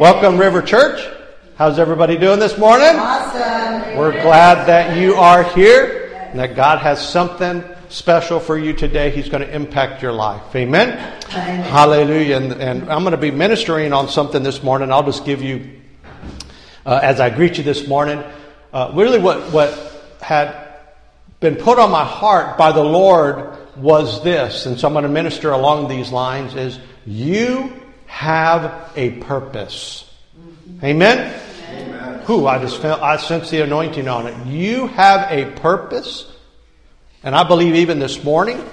Welcome, River Church. How's everybody doing this morning? Awesome. We're glad that you are here and that God has something special for you today. He's going to impact your life. Amen? Amen. Hallelujah. And I'm going to be ministering on something this morning. I'll just give you, as I greet you this morning, really what had been put on my heart by the Lord was this. And so I'm going to minister along these lines is you have a purpose. Amen? Amen. I sense the anointing on it. You have a purpose. And I believe even this morning,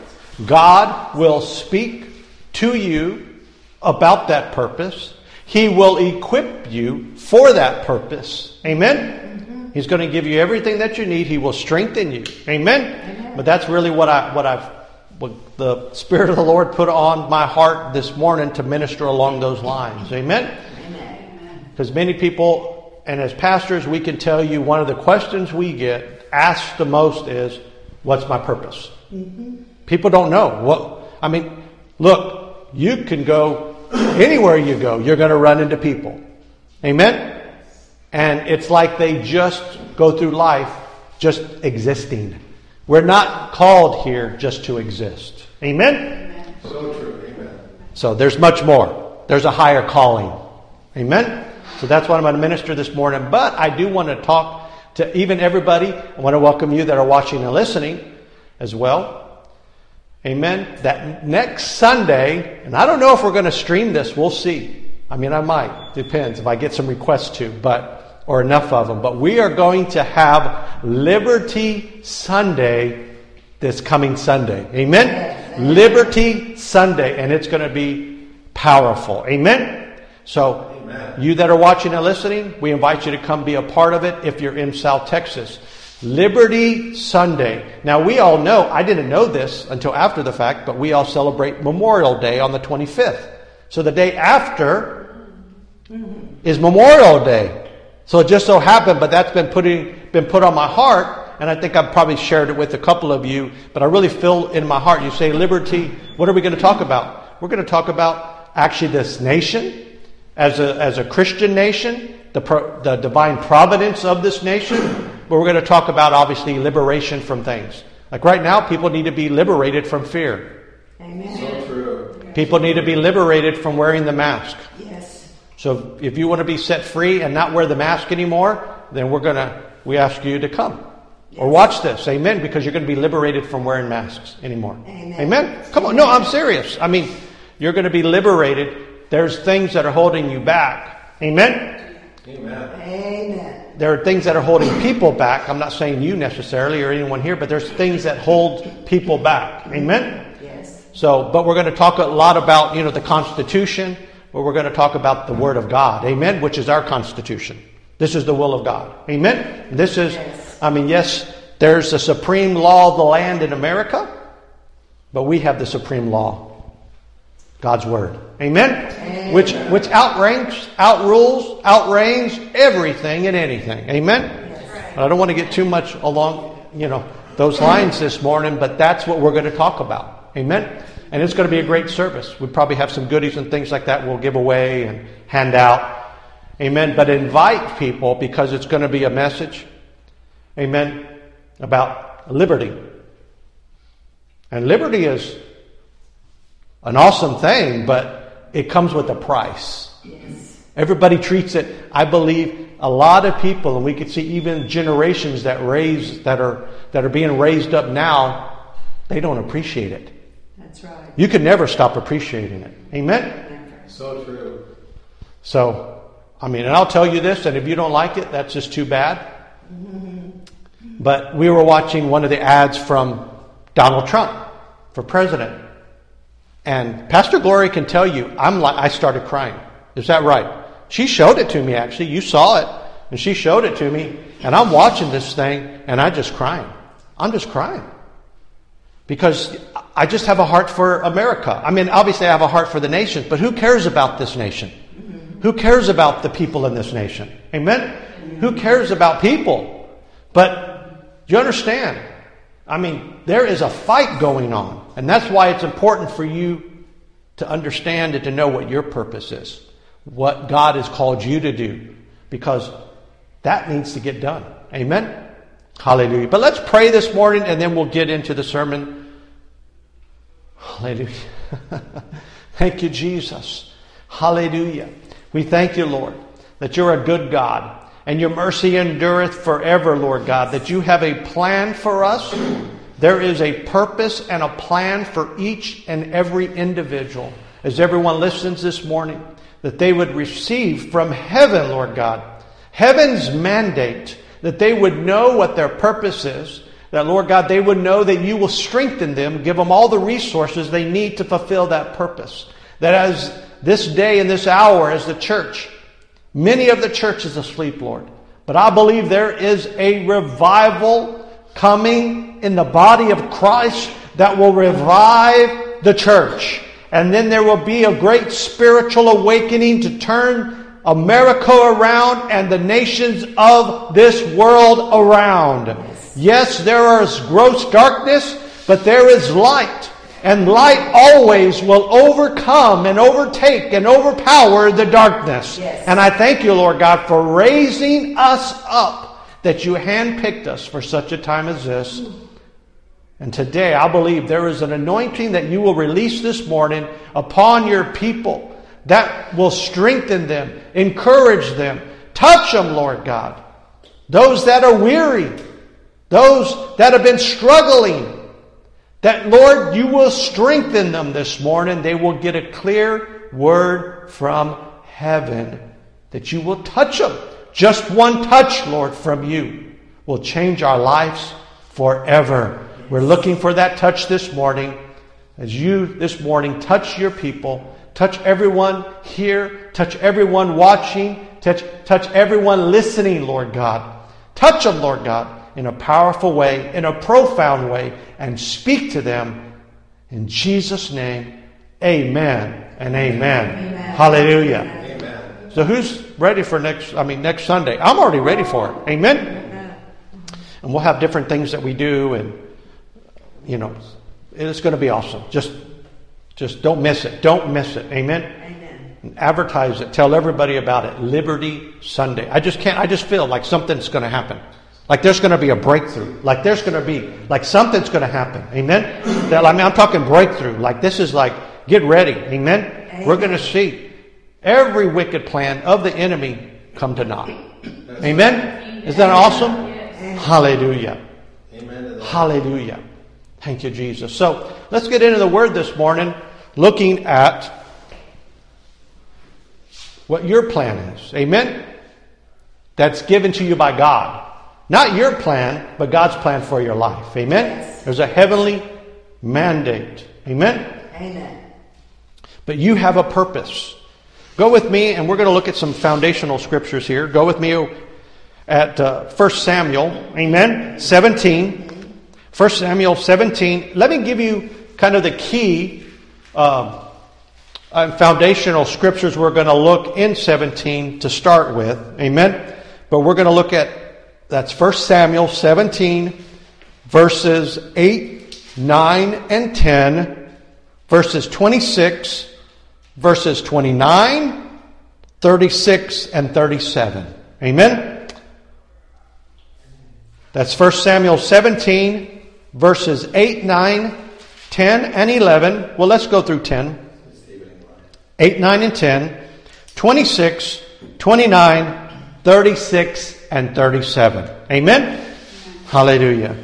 God will speak to you about that purpose. He will equip you for that purpose. Amen? Mm-hmm. He's going to give you everything that you need. He will strengthen you. Amen? Amen. But that's really what the Spirit of the Lord put on my heart this morning to minister along those lines. Amen? Because many people, and as pastors, we can tell you one of the questions we get asked the most is, what's my purpose? Mm-hmm. People don't know. Look, you can go anywhere you go, you're going to run into people. Amen? And it's like they just go through life just existing. We're not called here just to exist. Amen? Amen. So true. Amen. So there's much more. There's a higher calling. Amen? So that's what I'm going to minister this morning. But I do want to talk to even everybody. I want to welcome you that are watching and listening as well. Amen. That next Sunday, and I don't know if we're going to stream this. We'll see. I might. Depends if I get some requests to, or enough of them. But we are going to have Liberty Sunday this coming Sunday. Amen. Liberty Sunday. And it's going to be powerful. Amen. So you that are watching and listening, we invite you to come be a part of it if you're in South Texas. Liberty Sunday. Now, we all know, I didn't know this until after the fact, but we all celebrate Memorial Day on the 25th. So the day after is Memorial Day. So it just so happened, but that's been put on my heart, and I think I've probably shared it with a couple of you, but I really feel in my heart, you say, Liberty, what are we going to talk about? We're going to talk about actually this nation, as a Christian nation, the divine providence of this nation. But we're going to talk about, obviously, liberation from things. Like right now, people need to be liberated from fear. Amen. So true. People need to be liberated from wearing the mask. Yes. So if you want to be set free and not wear the mask anymore, then we ask you to come. Yes. Or watch this. Amen. Because you're going to be liberated from wearing masks anymore. Amen. Amen? Come on. No, I'm serious. You're going to be liberated. There's things that are holding you back. Amen? Amen. Amen. There are things that are holding people back. I'm not saying you necessarily or anyone here, but there's things that hold people back. Amen? Yes. So, but we're going to talk a lot about, the Constitution, but we're going to talk about the Word of God. Amen? Which is our Constitution. This is the will of God. Amen? This is, yes, there's the supreme law of the land in America, but we have the supreme law. God's Word. Amen? Amen. Which outranks, outrules, outreigns everything and anything. Amen? Yes. I don't want to get too much along, those lines this morning, but that's what we're going to talk about. Amen? And it's going to be a great service. We probably have some goodies and things like that we'll give away and hand out. Amen? But invite people because it's going to be a message, amen, about liberty. And liberty is an awesome thing, but it comes with a price. Yes. Everybody treats it. I believe a lot of people, and we could see even generations that are being raised up now, they don't appreciate it. That's right. You can never stop appreciating it. Amen? So true. So, and I'll tell you this, and if you don't like it, that's just too bad. Mm-hmm. But we were watching one of the ads from Donald Trump for president. And Pastor Glory can tell you, I started crying. Is that right? She showed it to me, actually. You saw it, and she showed it to me. And I'm watching this thing, and I'm just crying. Because I just have a heart for America. Obviously I have a heart for the nation, but who cares about this nation? Who cares about the people in this nation? Amen? Who cares about people? But you understand, there is a fight going on. And that's why it's important for you to understand and to know what your purpose is. what God has called you to do, because that needs to get done. Amen? Hallelujah. But let's pray this morning, and then we'll get into the sermon. Hallelujah. Thank you, Jesus. Hallelujah. We thank you, Lord, that you're a good God, and your mercy endureth forever, Lord God, that you have a plan for us. There is a purpose and a plan for each and every individual, as everyone listens this morning, that they would receive from heaven, Lord God, heaven's mandate, that they would know what their purpose is, that, Lord God, they would know that you will strengthen them, give them all the resources they need to fulfill that purpose. That as this day and this hour, as the church, many of the churches asleep, Lord, but I believe there is a revival coming in the body of Christ that will revive the church. And then there will be a great spiritual awakening to turn America around and the nations of this world around. Yes, there is gross darkness, but there is light. And light always will overcome and overtake and overpower the darkness. Yes. And I thank you, Lord God, for raising us up, that you handpicked us for such a time as this. And today, I believe there is an anointing that you will release this morning upon your people that will strengthen them, encourage them, touch them, Lord God. Those that are weary, those that have been struggling, that, Lord, you will strengthen them this morning. They will get a clear word from heaven, that you will touch them. Just one touch, Lord, from you will change our lives forever. We're looking for that touch this morning. As you this morning touch your people, touch everyone here, touch everyone watching, touch everyone listening, Lord God. Touch them, Lord God, in a powerful way, in a profound way, and speak to them. In Jesus' name, amen and amen. Amen. Hallelujah. Amen. So who's ready for next Sunday? I'm already ready for it. Amen? Amen. And we'll have different things that we do, and it's going to be awesome. Just don't miss it. Don't miss it. Amen? Amen. And advertise it. Tell everybody about it. Liberty Sunday. I just feel like something's going to happen. Like there's going to be a breakthrough. Like there's going to be, like something's going to happen. Amen? I'm talking breakthrough. Like this is like, get ready. Amen? Amen. We're going to see every wicked plan of the enemy come to naught. Amen? Amen? Is that awesome? Yes. Hallelujah. Amen. Hallelujah. Thank you, Jesus. So let's get into the Word this morning, looking at what your plan is. Amen? That's given to you by God. Not your plan, but God's plan for your life. Amen? Yes. There's a heavenly mandate. Amen? Amen. But you have a purpose. Go with me, and we're going to look at some foundational scriptures here. Go with me at 1 Samuel, amen, 17. 1 Samuel 17. Let me give you kind of the key foundational scriptures we're going to look in 17 to start with. Amen? But we're going to look at, that's 1 Samuel 17, verses 8, 9, and 10, verses 26, verses 29, 36, and 37. Amen? That's 1 Samuel 17, verses 8, 9, 10, and 11. Well, let's go through 10. 8, 9, and 10. 26, 29, 36, and 37. Amen? Hallelujah.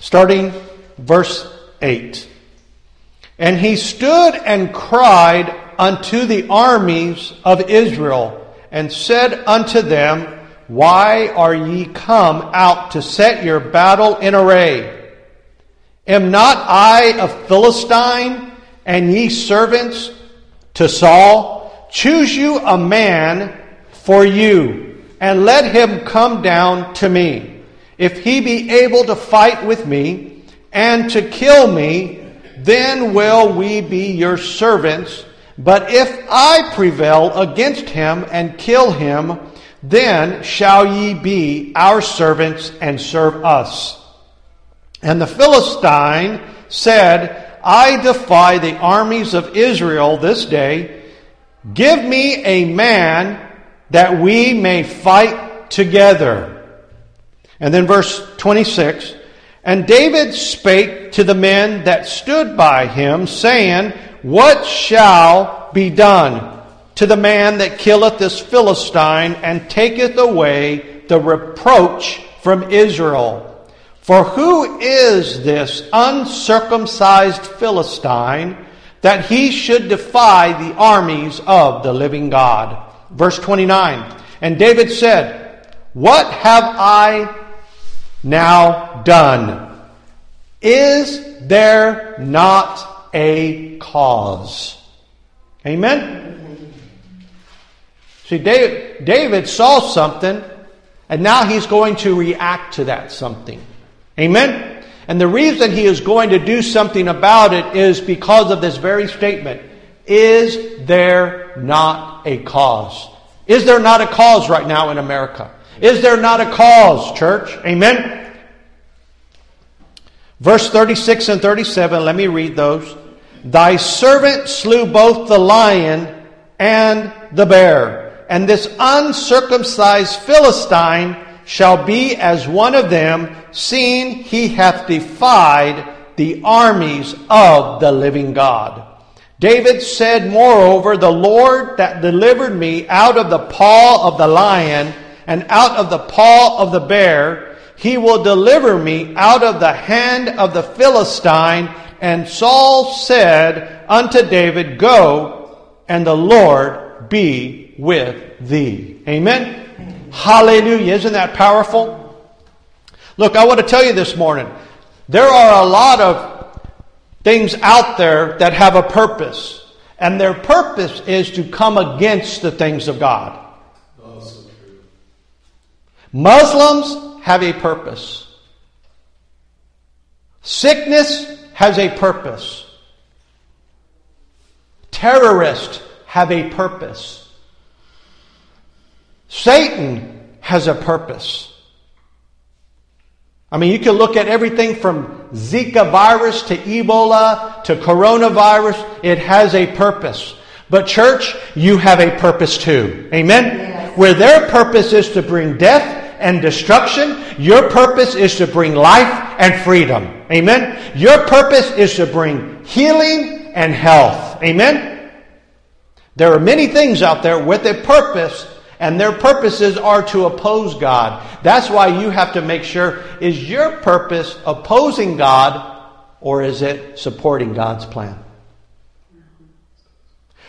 Starting verse 8. And he stood and cried unto the armies of Israel, and said unto them, Why are ye come out to set your battle in array? Am not I a Philistine, and ye servants to Saul? Choose you a man for you, and let him come down to me. If he be able to fight with me, and to kill me, then will we be your servants. But if I prevail against him, and kill him, then shall ye be our servants and serve us. And the Philistine said, I defy the armies of Israel this day, Give me a man that we may fight together. And then verse 26. And David spake to the men that stood by him, saying, What shall be done to the man that killeth this Philistine and taketh away the reproach from Israel? For who is this uncircumcised Philistine that he should defy the armies of the living God? Verse 29. And David said, What have I now done? Is there not a cause? Amen? See, David saw something, and now he's going to react to that something. Amen? And the reason he is going to do something about it is because of this very statement. Is there not a cause? Is there not a cause right now in America? Is there not a cause, church? Amen? Verse 36 and 37, let me read those. Thy servant slew both the lion and the bear, and this uncircumcised Philistine shall be as one of them, seeing he hath defied the armies of the living God. David said, Moreover, the Lord that delivered me out of the paw of the lion and out of the paw of the bear, he will deliver me out of the hand of the Philistine. And Saul said unto David, Go, and the Lord be with thee. Amen. Hallelujah. Isn't that powerful? Look, I want to tell you this morning, there are a lot of things out there that have a purpose. And their purpose is to come against the things of God. Oh, so true. Muslims have a purpose. Sickness has a purpose. Terrorists have a purpose. Satan has a purpose. I mean, you can look at everything from Zika virus to Ebola to coronavirus. It has a purpose. But church, you have a purpose too. Amen? Yes. Where their purpose is to bring death and destruction, your purpose is to bring life and freedom. Amen? Your purpose is to bring healing and health. Amen? There are many things out there with a purpose. And their purposes are to oppose God. That's why you have to make sure, is your purpose opposing God or is it supporting God's plan?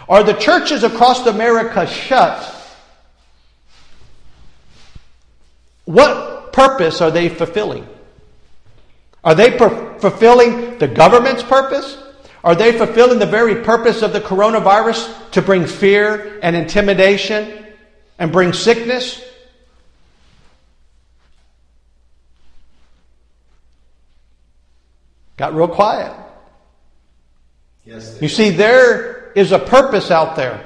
Are the churches across America shut? What purpose are they fulfilling? Are they fulfilling the government's purpose? Are they fulfilling the very purpose of the coronavirus to bring fear and intimidation? And bring sickness? Got real quiet. Yes. You see, there is a purpose out there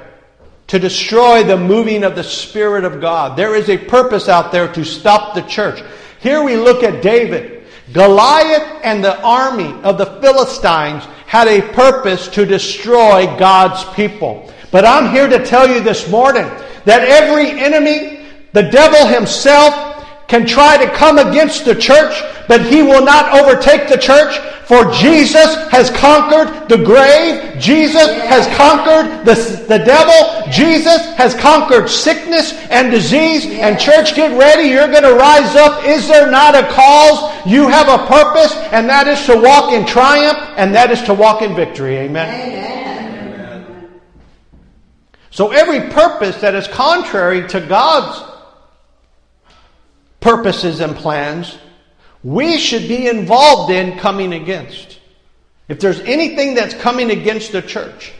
to destroy the moving of the Spirit of God. There is a purpose out there to stop the church. Here we look at David. Goliath and the army of the Philistines had a purpose to destroy God's people. But I'm here to tell you this morning that every enemy, the devil himself, can try to come against the church, but he will not overtake the church, for Jesus has conquered the grave. Jesus has conquered the devil. Jesus has conquered sickness and disease. And church, get ready. You're going to rise up. Is there not a cause? You have a purpose, and that is to walk in triumph, and that is to walk in victory. Amen. Amen. So every purpose that is contrary to God's purposes and plans, we should be involved in coming against. If there's anything that's coming against the church,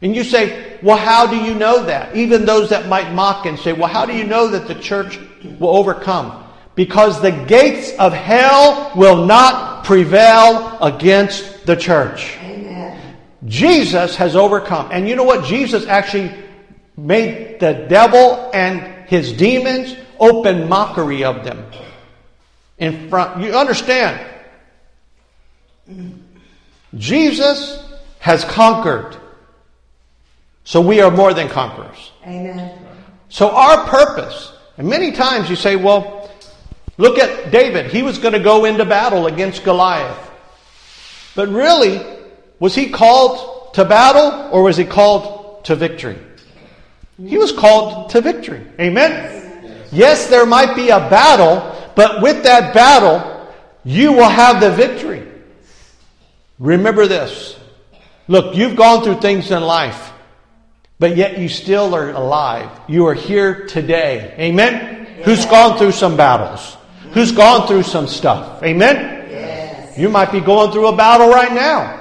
and you say, well, how do you know that? Even those that might mock and say, well, how do you know that the church will overcome? Because the gates of hell will not prevail against the church. Jesus has overcome. And you know what? Jesus actually made the devil and his demons open mockery of them. In front. You understand? Jesus has conquered. So we are more than conquerors. Amen. So our purpose, and many times you say, well, look at David. He was going to go into battle against Goliath. But really, was he called to battle or was he called to victory? He was called to victory. Amen? Yes, there might be a battle, but with that battle, you will have the victory. Remember this. Look, you've gone through things in life, but yet you still are alive. You are here today. Amen? Yes. Who's gone through some battles? Who's gone through some stuff? Amen? Yes. You might be going through a battle right now.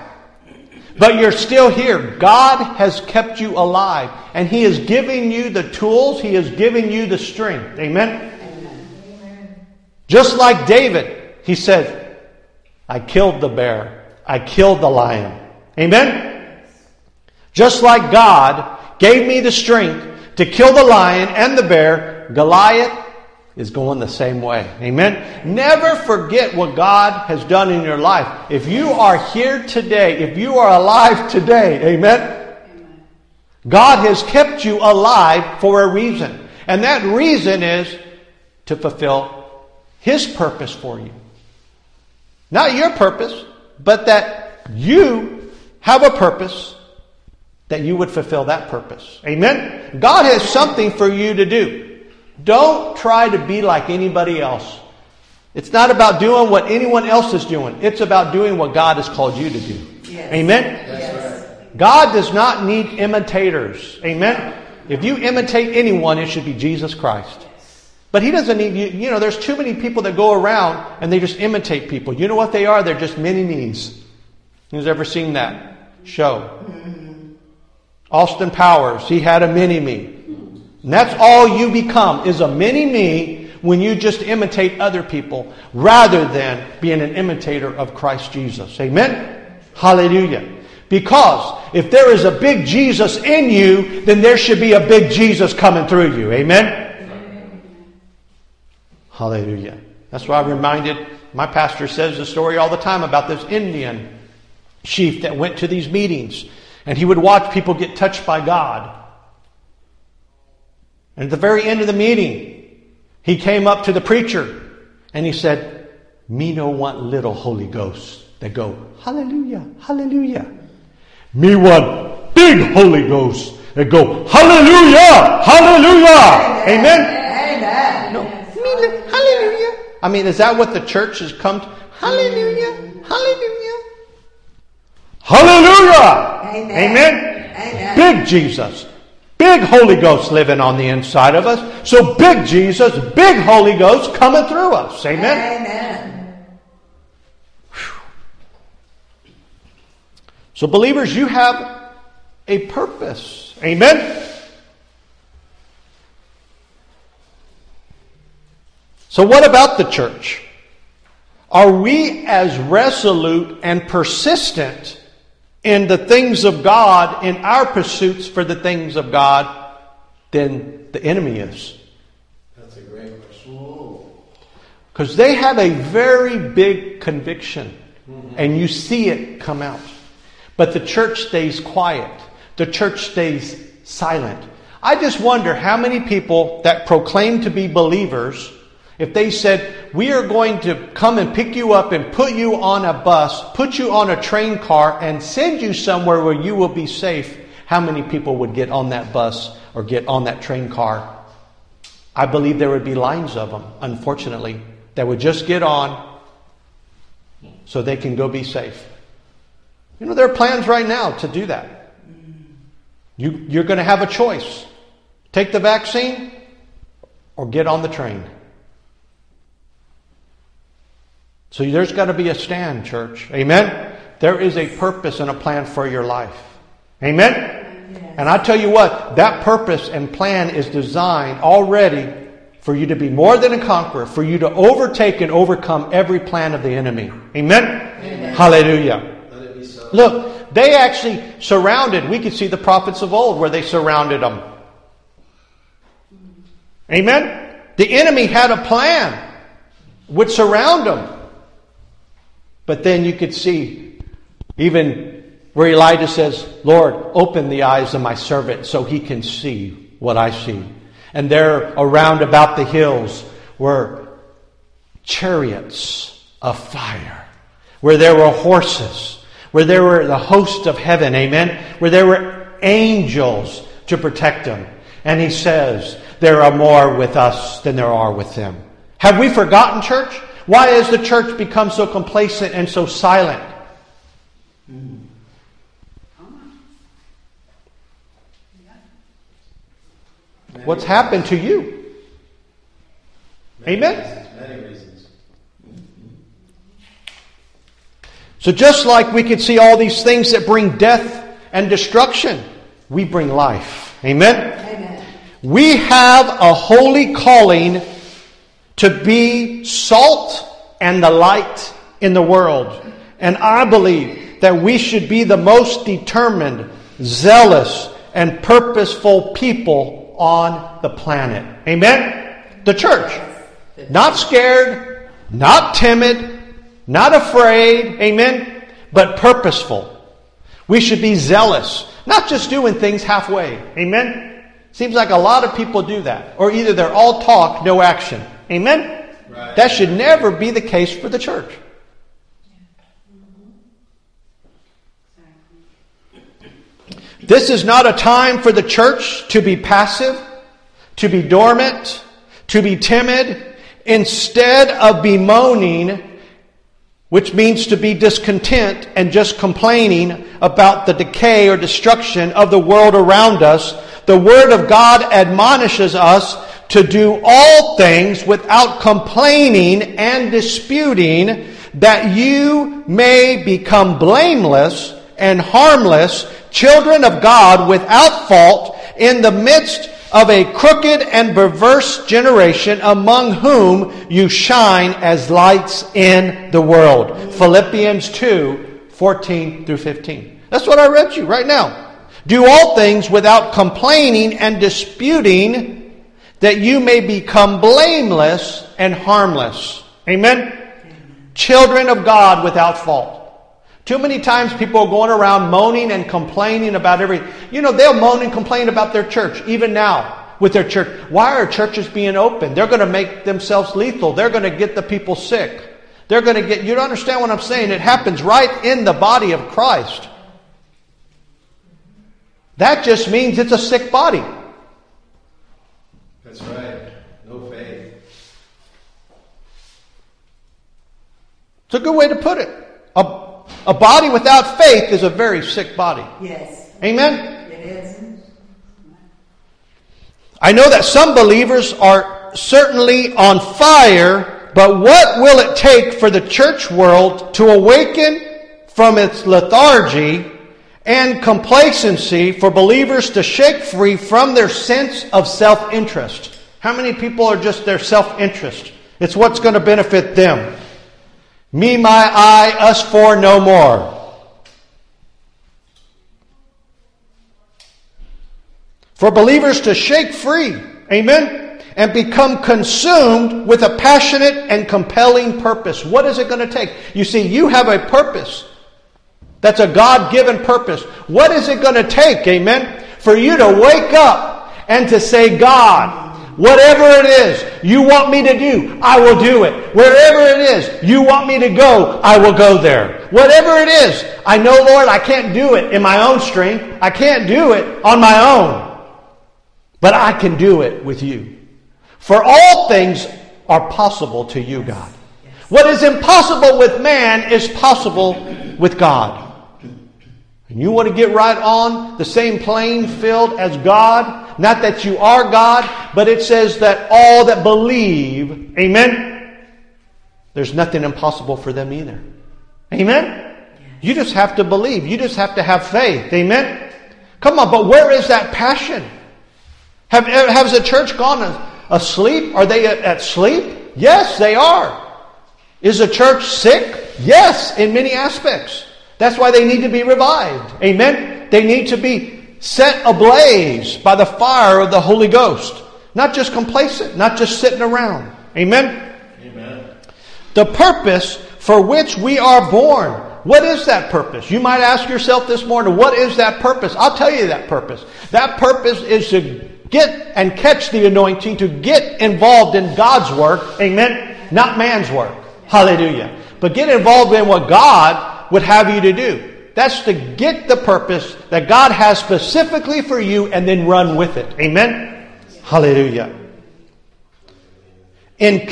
But you're still here. God has kept you alive. And He is giving you the tools. He is giving you the strength. Amen? Amen. Just like David, he said, I killed the bear. I killed the lion. Amen? Just like God gave me the strength to kill the lion and the bear, Goliath is going the same way. Amen? Never forget what God has done in your life. If you are here today, if you are alive today, amen? God has kept you alive for a reason. And that reason is to fulfill His purpose for you. Not your purpose, but that you have a purpose that you would fulfill that purpose. Amen? God has something for you to do. Don't try to be like anybody else. It's not about doing what anyone else is doing. It's about doing what God has called you to do. Yes. Amen? Yes. God does not need imitators. Amen? If you imitate anyone, it should be Jesus Christ. But He doesn't need you. You know, there's too many people that go around and they just imitate people. You know what they are? They're just mini-me's. Who's ever seen that show? Austin Powers, he had a mini-me. And that's all you become, is a mini-me when you just imitate other people rather than being an imitator of Christ Jesus. Amen? Hallelujah. Because if there is a big Jesus in you, then there should be a big Jesus coming through you. Amen? Hallelujah. That's why I'm reminded, my pastor says the story all the time about this Indian chief that went to these meetings. And he would watch people get touched by God. And at the very end of the meeting, he came up to the preacher and he said, me no want little Holy Ghost that go, hallelujah, hallelujah. Me want big Holy Ghost that go, hallelujah, hallelujah. Amen? Amen. No, me, hallelujah. I mean, is that what the church has come to? Hallelujah, hallelujah. Hallelujah. Amen. Amen. Amen. Big Jesus. Big Holy Ghost living on the inside of us. So big Jesus, big Holy Ghost coming through us. Amen? Amen. Whew. So believers, you have a purpose. Amen? So what about the church? Are we as resolute and persistent in the things of God, in our pursuits for the things of God, than the enemy is? That's a great question. Because they have a very big conviction. Mm-hmm. And you see it come out. But the church stays quiet. The church stays silent. I just wonder how many people that proclaim to be believers, if they said, we are going to come and pick you up and put you on a bus, put you on a train car, and send you somewhere where you will be safe, how many people would get on that bus or get on that train car? I believe there would be lines of them, unfortunately, that would just get on so they can go be safe. You know, there are plans right now to do that. You're going to have a choice. Take the vaccine or get on the train. So there's got to be a stand, church. Amen? There is a purpose and a plan for your life. Amen? Yes. And I tell you what, that purpose and plan is designed already for you to be more than a conqueror, for you to overtake and overcome every plan of the enemy. Amen? Amen. Hallelujah. Let it be so. Look, they actually surrounded, we could see the prophets of old where they surrounded them. Amen? The enemy had a plan, would surround them. But then you could see even where Elijah says, Lord, open the eyes of my servant so he can see what I see. And there around about the hills were chariots of fire, where there were horses, where there were the host of heaven, amen, where there were angels to protect him. And he says, there are more with us than there are with them. Have we forgotten, church? Why has the church become so complacent and so silent? What's happened to you? Amen? Many reasons. So just like we could see all these things that bring death and destruction, we bring life. Amen? Amen. We have a holy calling to be salt and the light in the world. And I believe that we should be the most determined, zealous, and purposeful people on the planet. Amen? The church. Not scared, not timid, not afraid. Amen? But purposeful. We should be zealous. Not just doing things halfway. Amen? Seems like a lot of people do that. Or either they're all talk, no action. Amen? Right. That should never be the case for the church. This is not a time for the church to be passive, to be dormant, to be timid. Instead of bemoaning, which means to be discontent and just complaining about the decay or destruction of the world around us, the Word of God admonishes us to do all things without complaining and disputing, that you may become blameless and harmless, children of God without fault, in the midst of a crooked and perverse generation, among whom you shine as lights in the world. Philippians 2:14-15. That's what I read you right now. Do all things without complaining and disputing, that you may become blameless and harmless. Amen? Children of God without fault. Too many times people are going around moaning and complaining about everything. You know, they'll moan and complain about their church, even now with their church. Why are churches being open? They're going to make themselves lethal. They're going to get the people sick. They're going to get, you don't understand what I'm saying. It happens right in the body of Christ. That just means it's a sick body. That's right. No faith. It's a good way to put it. A body without faith is a very sick body. Yes. Amen? It is. I know that some believers are certainly on fire, but what will it take for the church world to awaken from its lethargy and complacency, for believers to shake free from their sense of self-interest? How many people are just their self-interest? It's what's going to benefit them. Me, my, I, us, for, no more. For believers to shake free, amen, and become consumed with a passionate and compelling purpose. What is it going to take? You see, you have a purpose. That's a God-given purpose. What is it going to take, amen, for you to wake up and to say, God, whatever it is you want me to do, I will do it. Wherever it is you want me to go, I will go there. Whatever it is, I know, Lord, I can't do it in my own strength. I can't do it on my own. But I can do it with you. For all things are possible to you, God. What is impossible with man is possible with God. And you want to get right on the same playing field as God? Not that you are God, but it says that all that believe, amen, there's nothing impossible for them either. Amen? You just have to believe. You just have to have faith. Amen? Come on, but where is that passion? Has the church gone asleep? Are they at sleep? Yes, they are. Is the church sick? Yes, in many aspects. That's why they need to be revived. Amen? They need to be set ablaze by the fire of the Holy Ghost. Not just complacent, not just sitting around. Amen? Amen. The purpose for which we are born What is that purpose? You might ask yourself this morning, what is that purpose? I'll tell you that purpose. That purpose is to get and catch the anointing, to get involved in God's work, amen, not man's work. Hallelujah. But get involved in what God would have you to do. That's to get the purpose that God has specifically for you and then run with it. Amen? Hallelujah. In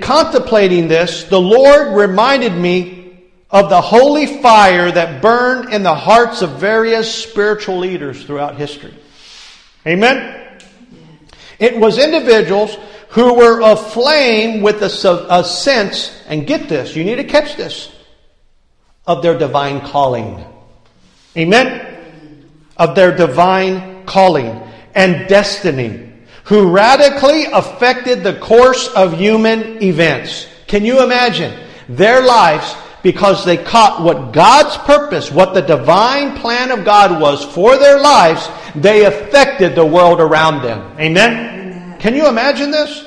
contemplating this, the Lord reminded me of the holy fire that burned in the hearts of various spiritual leaders throughout history. Amen? It was individuals who were aflame with a sense, and get this, you need to catch this, of their divine calling. Amen? Of their divine calling and destiny, who radically affected the course of human events. Can you imagine their lives, because they caught what God's purpose, what the divine plan of God was for their lives, they affected the world around them. Amen? Can you imagine this?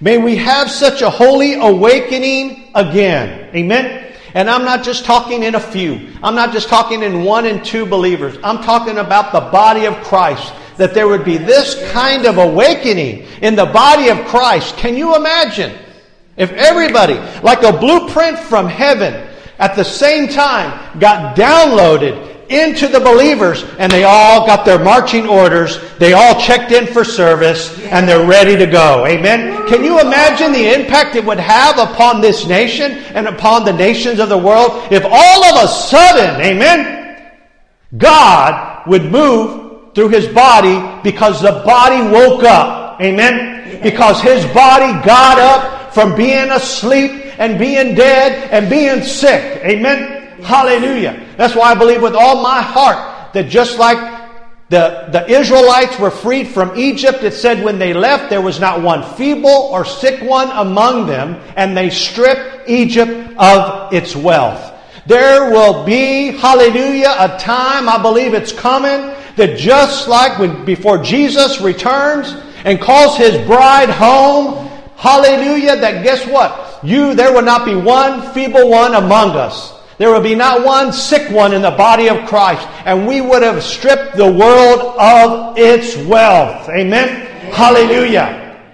May we have such a holy awakening again. Amen? And I'm not just talking in a few. I'm not just talking in one and two believers. I'm talking about the body of Christ. That there would be this kind of awakening in the body of Christ. Can you imagine? If everybody, like a blueprint from heaven, at the same time got downloaded into the believers, and they all got their marching orders, they all checked in for service, and they're ready to go. Amen? Can you imagine the impact it would have upon this nation and upon the nations of the world if all of a sudden, amen, God would move through His body, because the body woke up. Amen? Because His body got up from being asleep and being dead and being sick. Amen? Hallelujah. That's why I believe with all my heart that just like the Israelites were freed from Egypt, it said when they left, there was not one feeble or sick one among them, and they stripped Egypt of its wealth. There will be, hallelujah, a time, I believe it's coming, that just like before Jesus returns and calls His bride home, hallelujah, that guess what? There will not be one feeble one among us. There would be not one sick one in the body of Christ. And we would have stripped the world of its wealth. Amen? Amen. Hallelujah.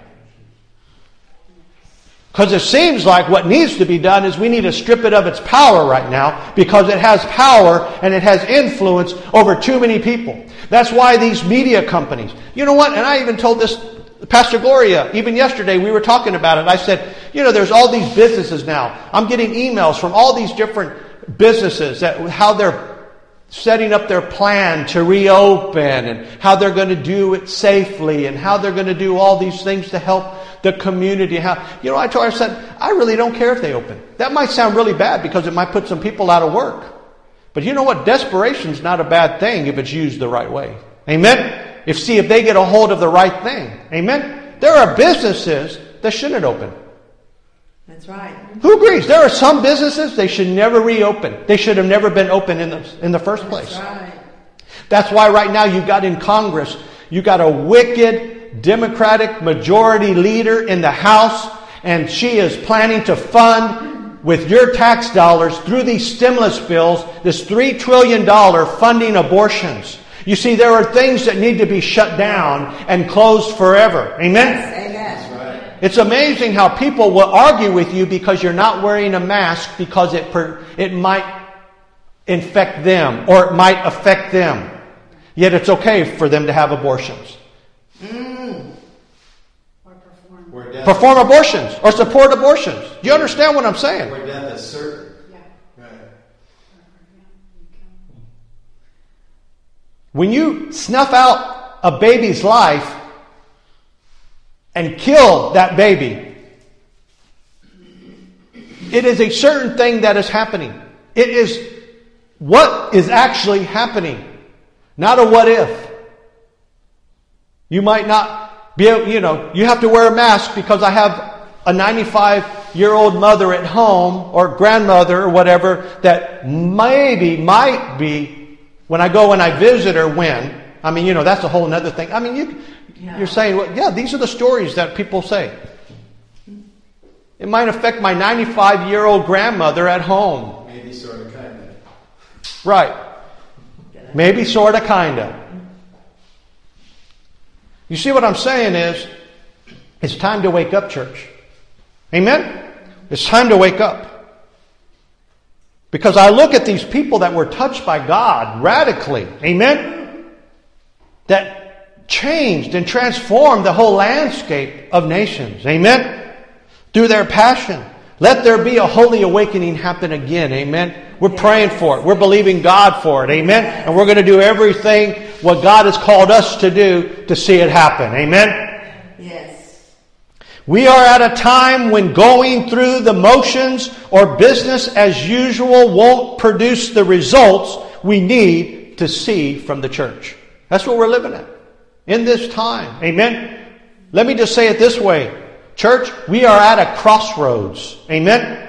Because it seems like what needs to be done is we need to strip it of its power right now, because it has power and it has influence over too many people. That's why these media companies. You know what? And I even told this Pastor Gloria, even yesterday we were talking about it. I said, there's all these businesses now. I'm getting emails from all these different businesses that how they're setting up their plan to reopen, and how they're going to do it safely, and how they're going to do all these things to help the community. I told her, I said, I really don't care if they open. That might sound really bad because it might put some people out of work. But you know what? Desperation's not a bad thing if it's used the right way. Amen? If they get a hold of the right thing. Amen? There are businesses that shouldn't open. That's right. Who agrees? There are some businesses they should never reopen. They should have never been open in the first place. That's right. That's why right now you got in Congress, you got a wicked Democratic majority leader in the House, and she is planning to fund with your tax dollars through these stimulus bills this $3 trillion funding abortions. You see, there are things that need to be shut down and closed forever. Amen? It's amazing how people will argue with you because you're not wearing a mask, because it might infect them or it might affect them. Yet it's okay for them to have abortions. Or perform abortions or support abortions. Do you understand what I'm saying? Where death is certain. When you snuff out a baby's life and kill that baby, it is a certain thing that is happening. It is what is actually happening, not a what if. You might not be able, you have to wear a mask because I have a 95-year-old mother at home, or grandmother or whatever, that might be when I go and I visit her, that's a whole other thing. You're saying, these are the stories that people say. It might affect my 95-year-old grandmother at home. Maybe sort of kind of. Right. Maybe sort of kind of. You see what I'm saying is, it's time to wake up, church. Amen? It's time to wake up. Because I look at these people that were touched by God radically. Amen? That changed and transformed the whole landscape of nations. Amen? Through their passion. Let there be a holy awakening happen again. Amen? We're praying for it. We're believing God for it. Amen? And we're going to do everything what God has called us to do to see it happen. Amen? Yes. We are at a time when going through the motions or business as usual won't produce the results we need to see from the church. That's what we're living at in this time. Amen? Let me just say it this way. Church, we are at a crossroads. Amen?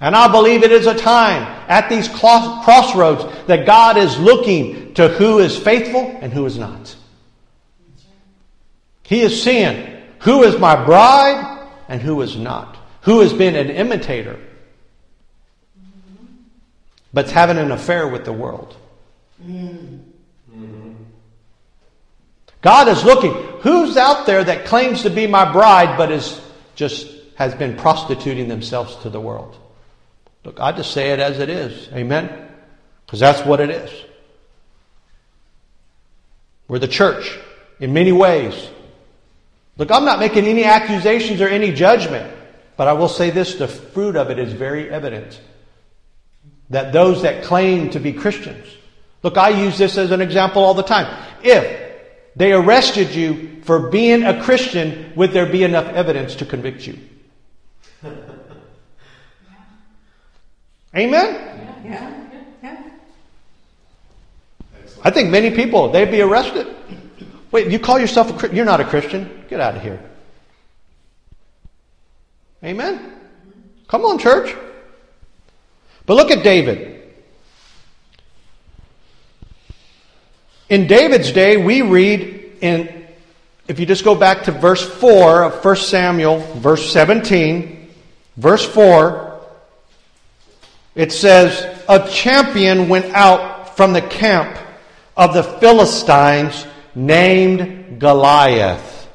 And I believe it is a time at these crossroads that God is looking to who is faithful and who is not. He is seeing who is my bride and who is not. Who has been an imitator but's having an affair with the world. God is looking. Who's out there that claims to be my bride but is just has been prostituting themselves to the world? Look, I just say it as it is. Amen? Because that's what it is. We're the church in many ways. Look, I'm not making any accusations or any judgment. But I will say this, the fruit of it is very evident. That those that claim to be Christians. Look, I use this as an example all the time. If they arrested you for being a Christian, would there be enough evidence to convict you? Amen? Yeah. I think many people, they'd be arrested. Wait, you call yourself a Christian? You're not a Christian. Get out of here. Amen? Come on, church. But look at David. In David's day, we read in, if you just go back to verse 4 of 1 Samuel, verse 17, verse 4, it says, a champion went out from the camp of the Philistines named Goliath.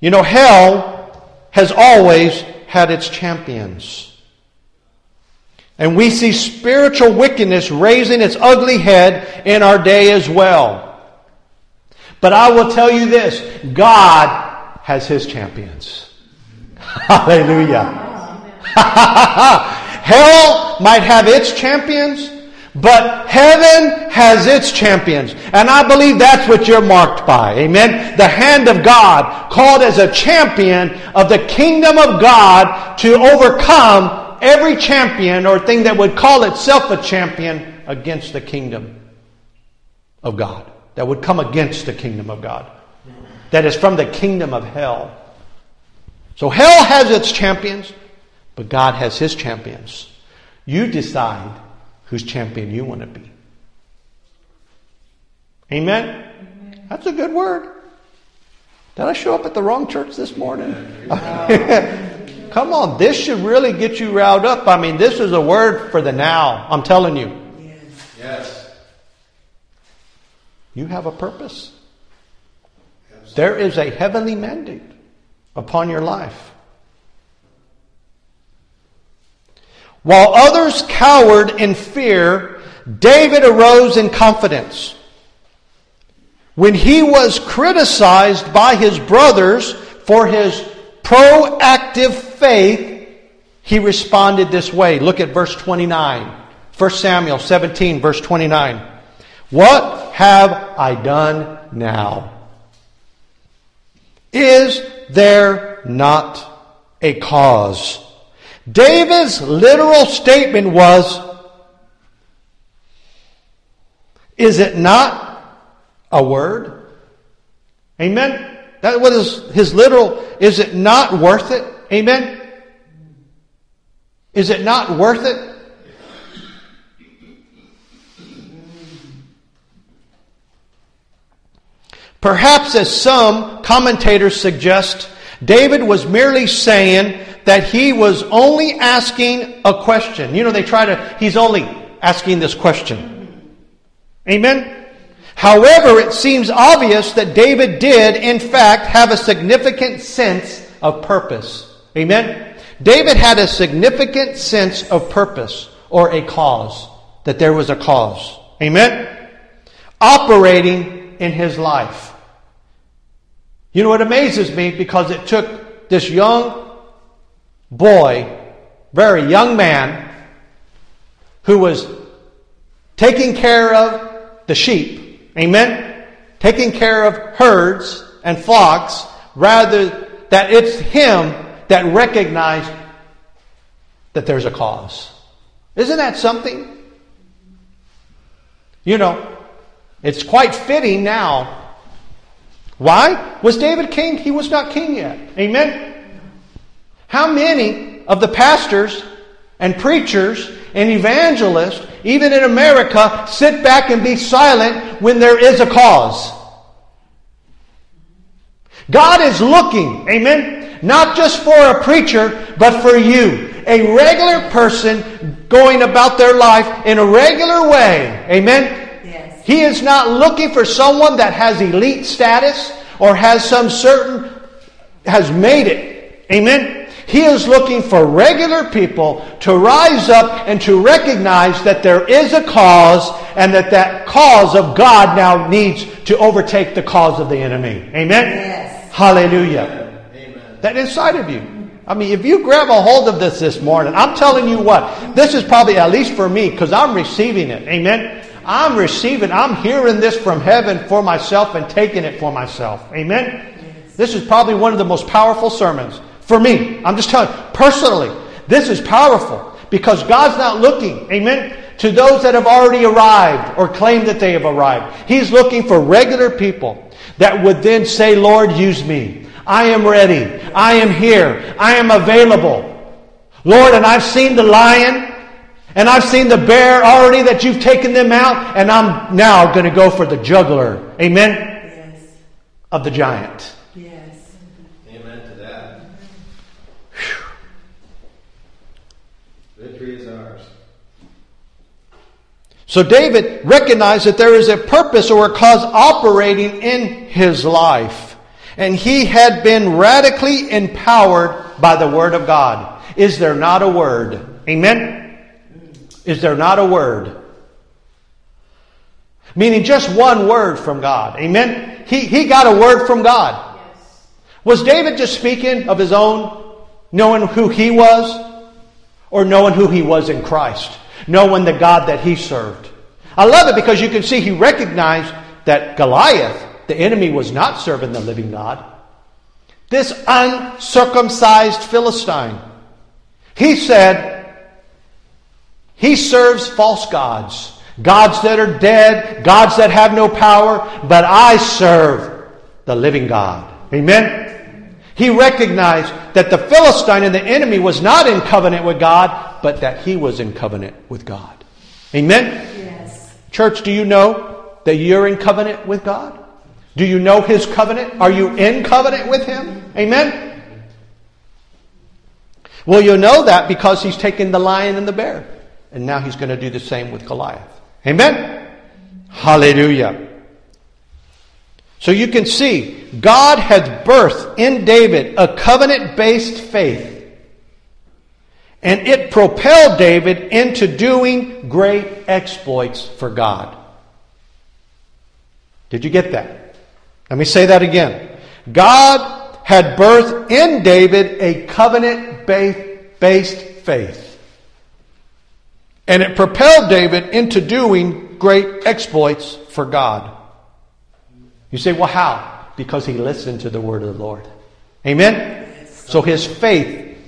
You know, hell has always had its champions. And we see spiritual wickedness raising its ugly head in our day as well. But I will tell you this, God has his champions. Hallelujah. Hell might have its champions, but heaven has its champions. And I believe that's what you're marked by. Amen? The hand of God called as a champion of the kingdom of God to overcome every champion or thing that would call itself a champion against the kingdom of God. That would come against the kingdom of God. That is from the kingdom of hell. So hell has its champions. But God has his champions. You decide whose champion you want to be. Amen? That's a good word. Did I show up at the wrong church this morning? Come on, this should really get you riled up. I mean, this is a word for the now. I'm telling you. Yes. You have a purpose. Absolutely. There is a heavenly mandate upon your life. While others cowered in fear, David arose in confidence. When he was criticized by his brothers for his proactive faith, he responded this way. Look at verse 29. 1 Samuel 17, verse 29. What have I done now? Is there not a cause? David's literal statement was, is it not a word? Amen? That was his literal, is it not worth it? Amen? Is it not worth it? Perhaps as some commentators suggest, David was merely saying that he was only asking a question. You know, he's only asking this question. Amen? However, it seems obvious that David did, in fact, have a significant sense of purpose. Amen? David had a significant sense of purpose or a cause, that there was a cause. Amen? Operating in his life. You know, it amazes me because it took this young boy, very young man, who was taking care of the sheep, amen? Taking care of herds and flocks, rather that it's him that recognized that there's a cause. Isn't that something? You know, it's quite fitting now. Why? Was David king? He was not king yet. Amen? How many of the pastors and preachers and evangelists, even in America, sit back and be silent when there is a cause? God is looking, amen, not just for a preacher, but for you. A regular person going about their life in a regular way, amen? He is not looking for someone that has elite status or has made it. Amen? He is looking for regular people to rise up and to recognize that there is a cause and that cause of God now needs to overtake the cause of the enemy. Amen? Yes. Hallelujah. Amen. That inside of you. I mean, if you grab a hold of this morning, I'm telling you what, this is probably, at least for me, because I'm receiving it. Amen? I'm hearing this from heaven for myself and taking it for myself. Amen? Yes. This is probably one of the most powerful sermons for me. I'm just telling you, personally, this is powerful because God's not looking, amen, to those that have already arrived or claim that they have arrived. He's looking for regular people that would then say, Lord, use me. I am ready. I am here. I am available. Lord, and I've seen the lion. And I've seen the bear already that you've taken them out. And I'm now going to go for the juggler. Amen? Yes. Of the giant. Yes. Amen to that. Whew. Victory is ours. So David recognized that there is a purpose or a cause operating in his life. And he had been radically empowered by the Word of God. Is there not a word? Amen? Is there not a word? Meaning just one word from God. Amen? He got a word from God. Yes. Was David just speaking of his own, knowing who he was? Or knowing who he was in Christ? Knowing the God that he served? I love it because you can see he recognized that Goliath, the enemy, was not serving the living God. This uncircumcised Philistine. He said, he serves false gods. Gods that are dead. Gods that have no power. But I serve the living God. Amen? He recognized that the Philistine and the enemy was not in covenant with God, but that he was in covenant with God. Amen? Yes. Church, do you know that you're in covenant with God? Do you know His covenant? Are you in covenant with Him? Amen? Well, you'll know that because He's taken the lion and the bear. And now He's going to do the same with Goliath. Amen? Hallelujah. So you can see, God hath birthed in David a covenant-based faith. And it propelled David into doing great exploits for God. Did you get that? Let me say that again. God had birthed in David a covenant-based faith. And it propelled David into doing great exploits for God. You say, well, how? Because he listened to the word of the Lord. Amen? Yes. So his faith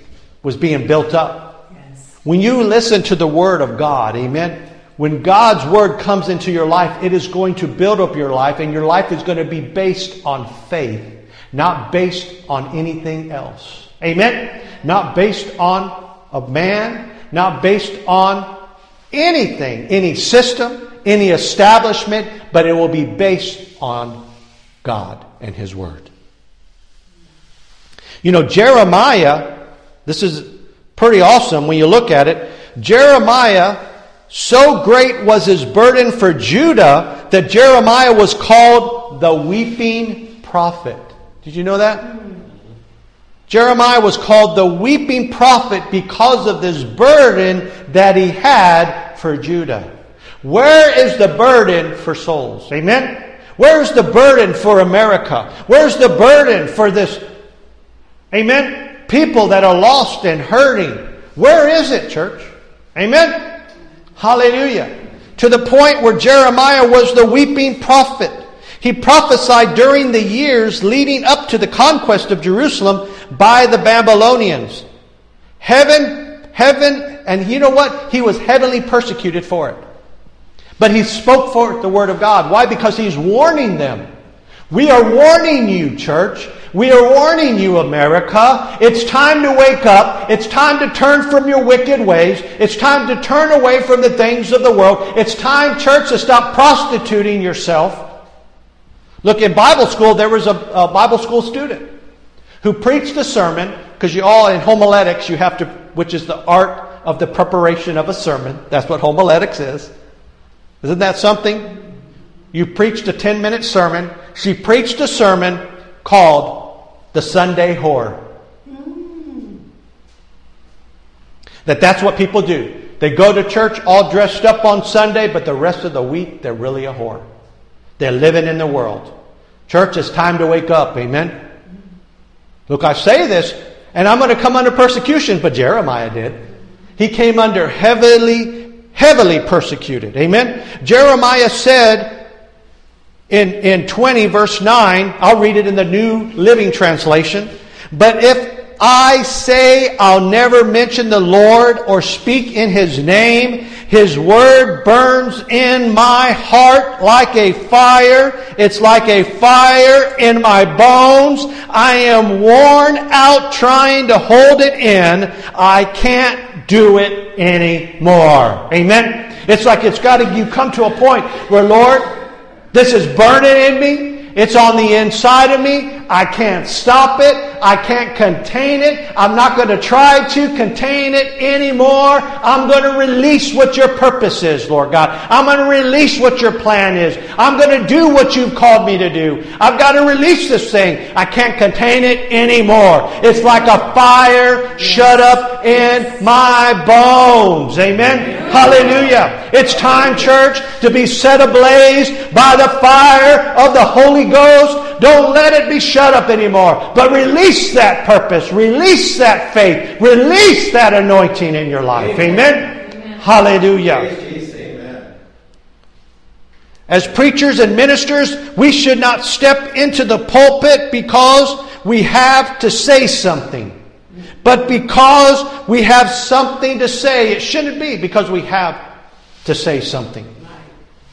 was being built up. Yes. When you listen to the word of God, amen? When God's word comes into your life, it is going to build up your life. And your life is going to be based on faith. Not based on anything else. Amen? Not based on a man. Not based on anything, any system, any establishment, but it will be based on God and His Word. You know, Jeremiah, this is pretty awesome when you look at it. Jeremiah, so great was his burden for Judah that Jeremiah was called the weeping prophet. Did you know that? Jeremiah was called the weeping prophet because of this burden that he had for Judah. Where is the burden for souls? Amen? Where is the burden for America? Where is the burden for this? Amen? People that are lost and hurting. Where is it, church? Amen? Hallelujah. To the point where Jeremiah was the weeping prophet. He prophesied during the years leading up to the conquest of Jerusalem by the Babylonians. Heaven, and you know what? He was heavily persecuted for it. But he spoke forth the word of God. Why? Because he's warning them. We are warning you, church. We are warning you, America. It's time to wake up. It's time to turn from your wicked ways. It's time to turn away from the things of the world. It's time, church, to stop prostituting yourself. Look, in Bible school, there was a Bible school student who preached a sermon, because you all in homiletics, you have to, which is the art of the preparation of a sermon. That's what homiletics is. Isn't that something? You preached a 10-minute sermon. She preached a sermon called The Sunday Whore. That's what people do. They go to church all dressed up on Sunday, but the rest of the week, they're really a whore. They're living in the world. Church, it's time to wake up. Amen? Look, I say this, and I'm going to come under persecution, but Jeremiah did. He came under heavily persecuted. Amen? Jeremiah said in 20 verse 9, I'll read it in the New Living Translation, "But if I say I'll never mention the Lord or speak in His name, His word burns in my heart like a fire. It's like a fire in my bones. I am worn out trying to hold it in. I can't do it anymore." Amen? It's like you come to a point where, Lord, this is burning in me. It's on the inside of me. I can't stop it. I can't contain it. I'm not going to try to contain it anymore. I'm going to release what your purpose is, Lord God. I'm going to release what your plan is. I'm going to do what you've called me to do. I've got to release this thing. I can't contain it anymore. It's like a fire shut up in my bones. Amen? Hallelujah. It's time, church, to be set ablaze by the fire of the Holy Ghost. Don't let it be shut up anymore, but release that purpose, release that faith, release that anointing in your life. Amen? Amen. Hallelujah. Amen. As preachers and ministers, we should not step into the pulpit because we have to say something, but because we have something to say. It shouldn't be because we have to say something.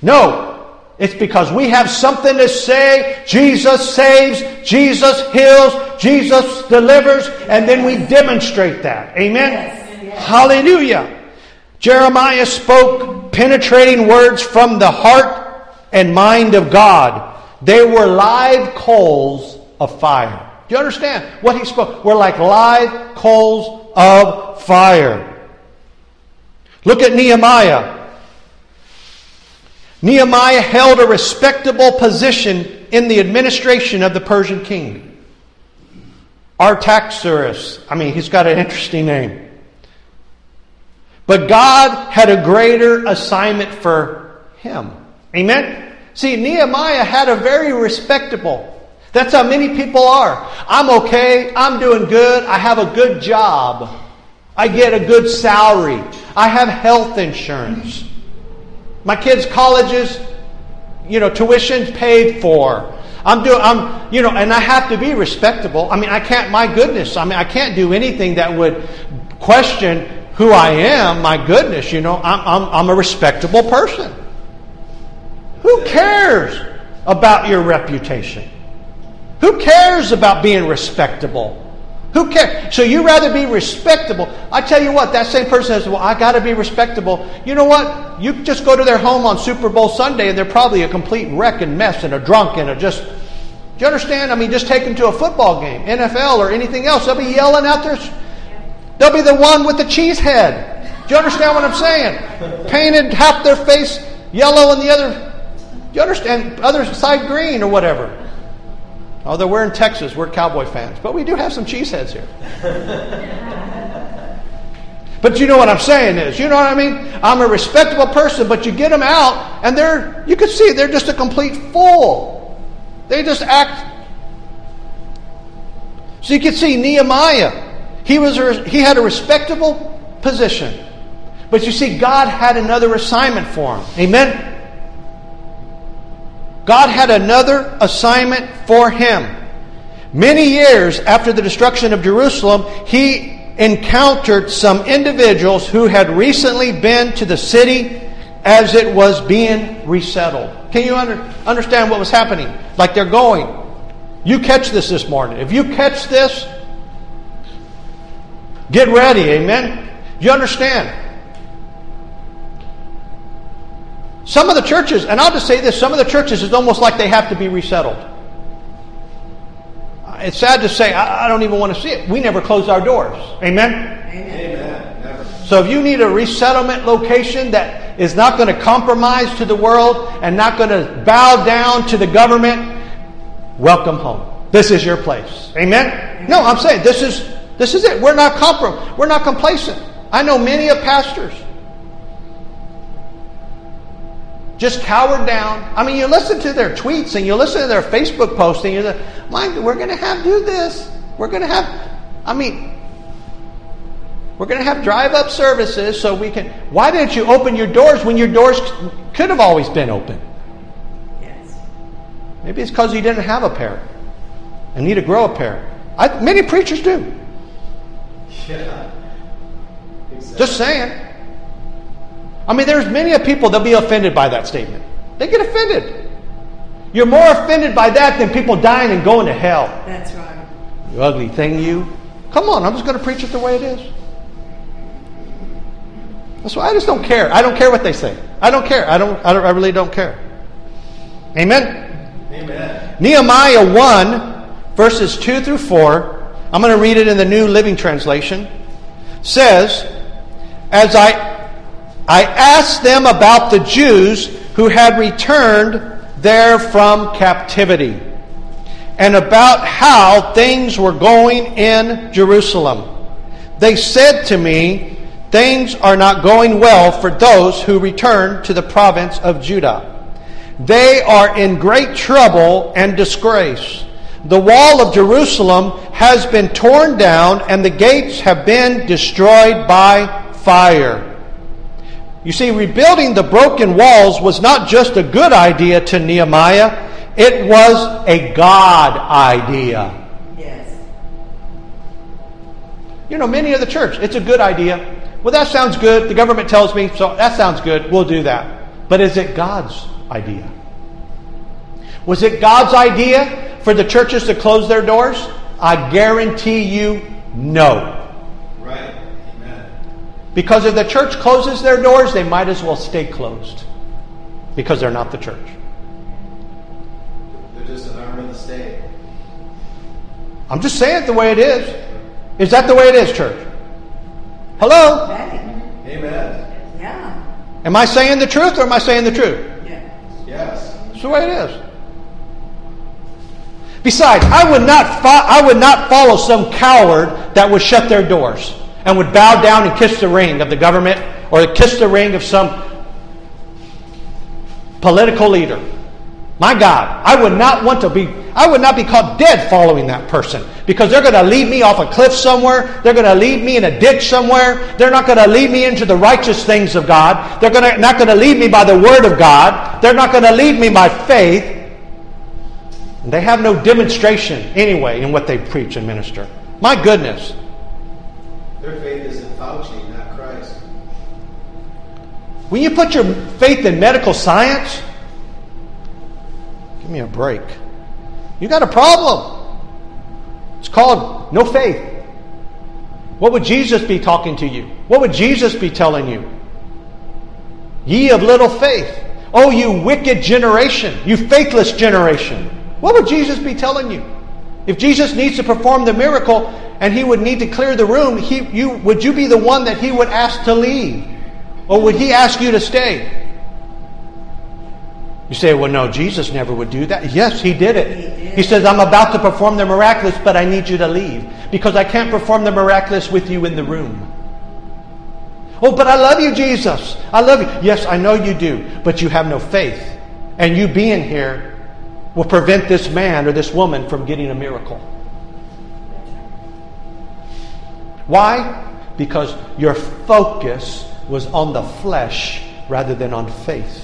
No. It's because we have something to say. Jesus saves, Jesus heals, Jesus delivers, and then we demonstrate that. Amen? Yes, yes. Hallelujah. Jeremiah spoke penetrating words from the heart and mind of God. They were live coals of fire. Do you understand what he spoke? We're like live coals of fire. Look at Nehemiah. Nehemiah held a respectable position in the administration of the Persian king. Artaxerxes. I mean, he's got an interesting name. But God had a greater assignment for him. Amen? See, Nehemiah had a very respectable. That's how many people are. I'm okay. I'm doing good. I have a good job. I get a good salary. I have health insurance. My kids' colleges, tuition paid for. And I have to be respectable. I mean, I can't, my goodness. I mean, I can't do anything that would question who I am. My goodness, I'm a respectable person. Who cares about your reputation? Who cares about being respectable? Who cares? So you rather be respectable. I tell you what, that same person says, well, I got to be respectable. You know what? You just go to their home on Super Bowl Sunday and they're probably a complete wreck and mess and a drunk and a just Do you understand? I mean, just take them to a football game, NFL or anything else. They'll be yelling out there. They'll be the one with the cheese head. Do you understand what I'm saying? Painted half their face yellow and the other, do you understand? Other side green or whatever. Although we're in Texas, we're Cowboy fans. But we do have some cheeseheads here. But you know what I'm saying is, you know what I mean? I'm a respectable person, but you get them out, and they're, you can see, they're just a complete fool. They just act. So you can see Nehemiah, he had a respectable position. But you see, God had another assignment for him. Amen? God had another assignment for him. Many years after the destruction of Jerusalem, he encountered some individuals who had recently been to the city as it was being resettled. Can you understand what was happening? Like they're going. You catch this morning. If you catch this, get ready. Amen? Do you understand? Some of the churches, and I'll just say this, some of the churches, it's almost like they have to be resettled. It's sad to say, I don't even want to see it. We never close our doors. Amen? Amen. Never. So if you need a resettlement location that is not going to compromise to the world and not going to bow down to the government, welcome home. This is your place. Amen? No, I'm saying this is it. We're not complacent. I know many of pastors just cowered down. I mean, you listen to their tweets and you listen to their Facebook posting. You're like, "Mind, we're going to have do this. We're going to have. I mean, we're going to have drive-up services so we can." Why didn't you open your doors when your doors could have always been open? Yes. Maybe it's because you didn't have a pair and need to grow a pair. Many preachers do. Yeah. Exactly. Just saying. I mean, there's many of people that'll be offended by that statement. They get offended. You're more offended by that than people dying and going to hell. That's right. You ugly thing, you. Come on, I'm just going to preach it the way it is. That's why I just don't care. I don't care what they say. I don't care. I really don't care. Amen? Amen. Nehemiah 1, verses 2 through 4. I'm going to read it in the New Living Translation. Says, as I asked them about the Jews who had returned there from captivity and about how things were going in Jerusalem. They said to me, "Things are not going well for those who return to the province of Judah. They are in great trouble and disgrace. The wall of Jerusalem has been torn down and the gates have been destroyed by fire." You see, rebuilding the broken walls was not just a good idea to Nehemiah. It was a God idea. Yes. You know, many of the church, it's a good idea. Well, that sounds good. The government tells me, so that sounds good. We'll do that. But is it God's idea? Was it God's idea for the churches to close their doors? I guarantee you, no. Right. Because if the church closes their doors, they might as well stay closed. Because they're not the church. They're just an arm of the state. I'm just saying it the way it is. Is that the way it is, church? Hello? Amen. Amen. Yeah. Am I saying the truth or am I saying the truth? Yes. That's the way it is. Besides, I would not follow some coward that would shut their doors and would bow down and kiss the ring of the government or kiss the ring of some political leader. My God, I would not be caught dead following that person, because they're going to lead me off a cliff somewhere. They're going to lead me in a ditch somewhere. They're not going to lead me into the righteous things of God. They're not going to lead me by the Word of God. They're not going to lead me by faith. And they have no demonstration anyway in what they preach and minister. My goodness. Their faith is in Fauci, not Christ. When you put your faith in medical science, give me a break. You got a problem. It's called no faith. What would Jesus be talking to you? What would Jesus be telling you? Ye of little faith. Oh, you wicked generation. You faithless generation. What would Jesus be telling you? If Jesus needs to perform the miracle and he would need to clear the room, would you be the one that he would ask to leave? Or would he ask you to stay? You say, well, no, Jesus never would do that. Yes, he did it. He says, I'm about to perform the miraculous, but I need you to leave because I can't perform the miraculous with you in the room. Oh, but I love you, Jesus. I love you. Yes, I know you do, but you have no faith. And you being here will prevent this man or this woman from getting a miracle. Why? Because your focus was on the flesh rather than on faith.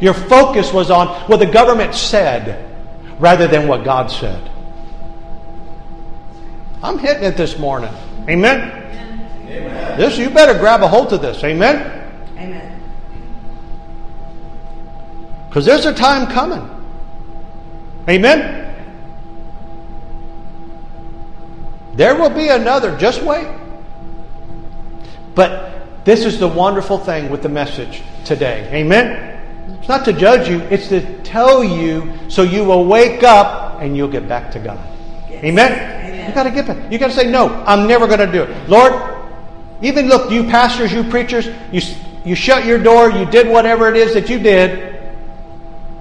Your focus was on what the government said rather than what God said. I'm hitting it this morning. Amen? Amen. This, you better grab a hold of this. Amen? Amen. Because there's a time coming. Amen? There will be another. Just wait. But this is the wonderful thing with the message today. Amen? It's not to judge you. It's to tell you so you will wake up and you'll get back to God. Yes. Amen? Amen? You got to get back. You got to say, no, I'm never going to do it. Lord, even look, you pastors, you preachers, you shut your door. You did whatever it is that you did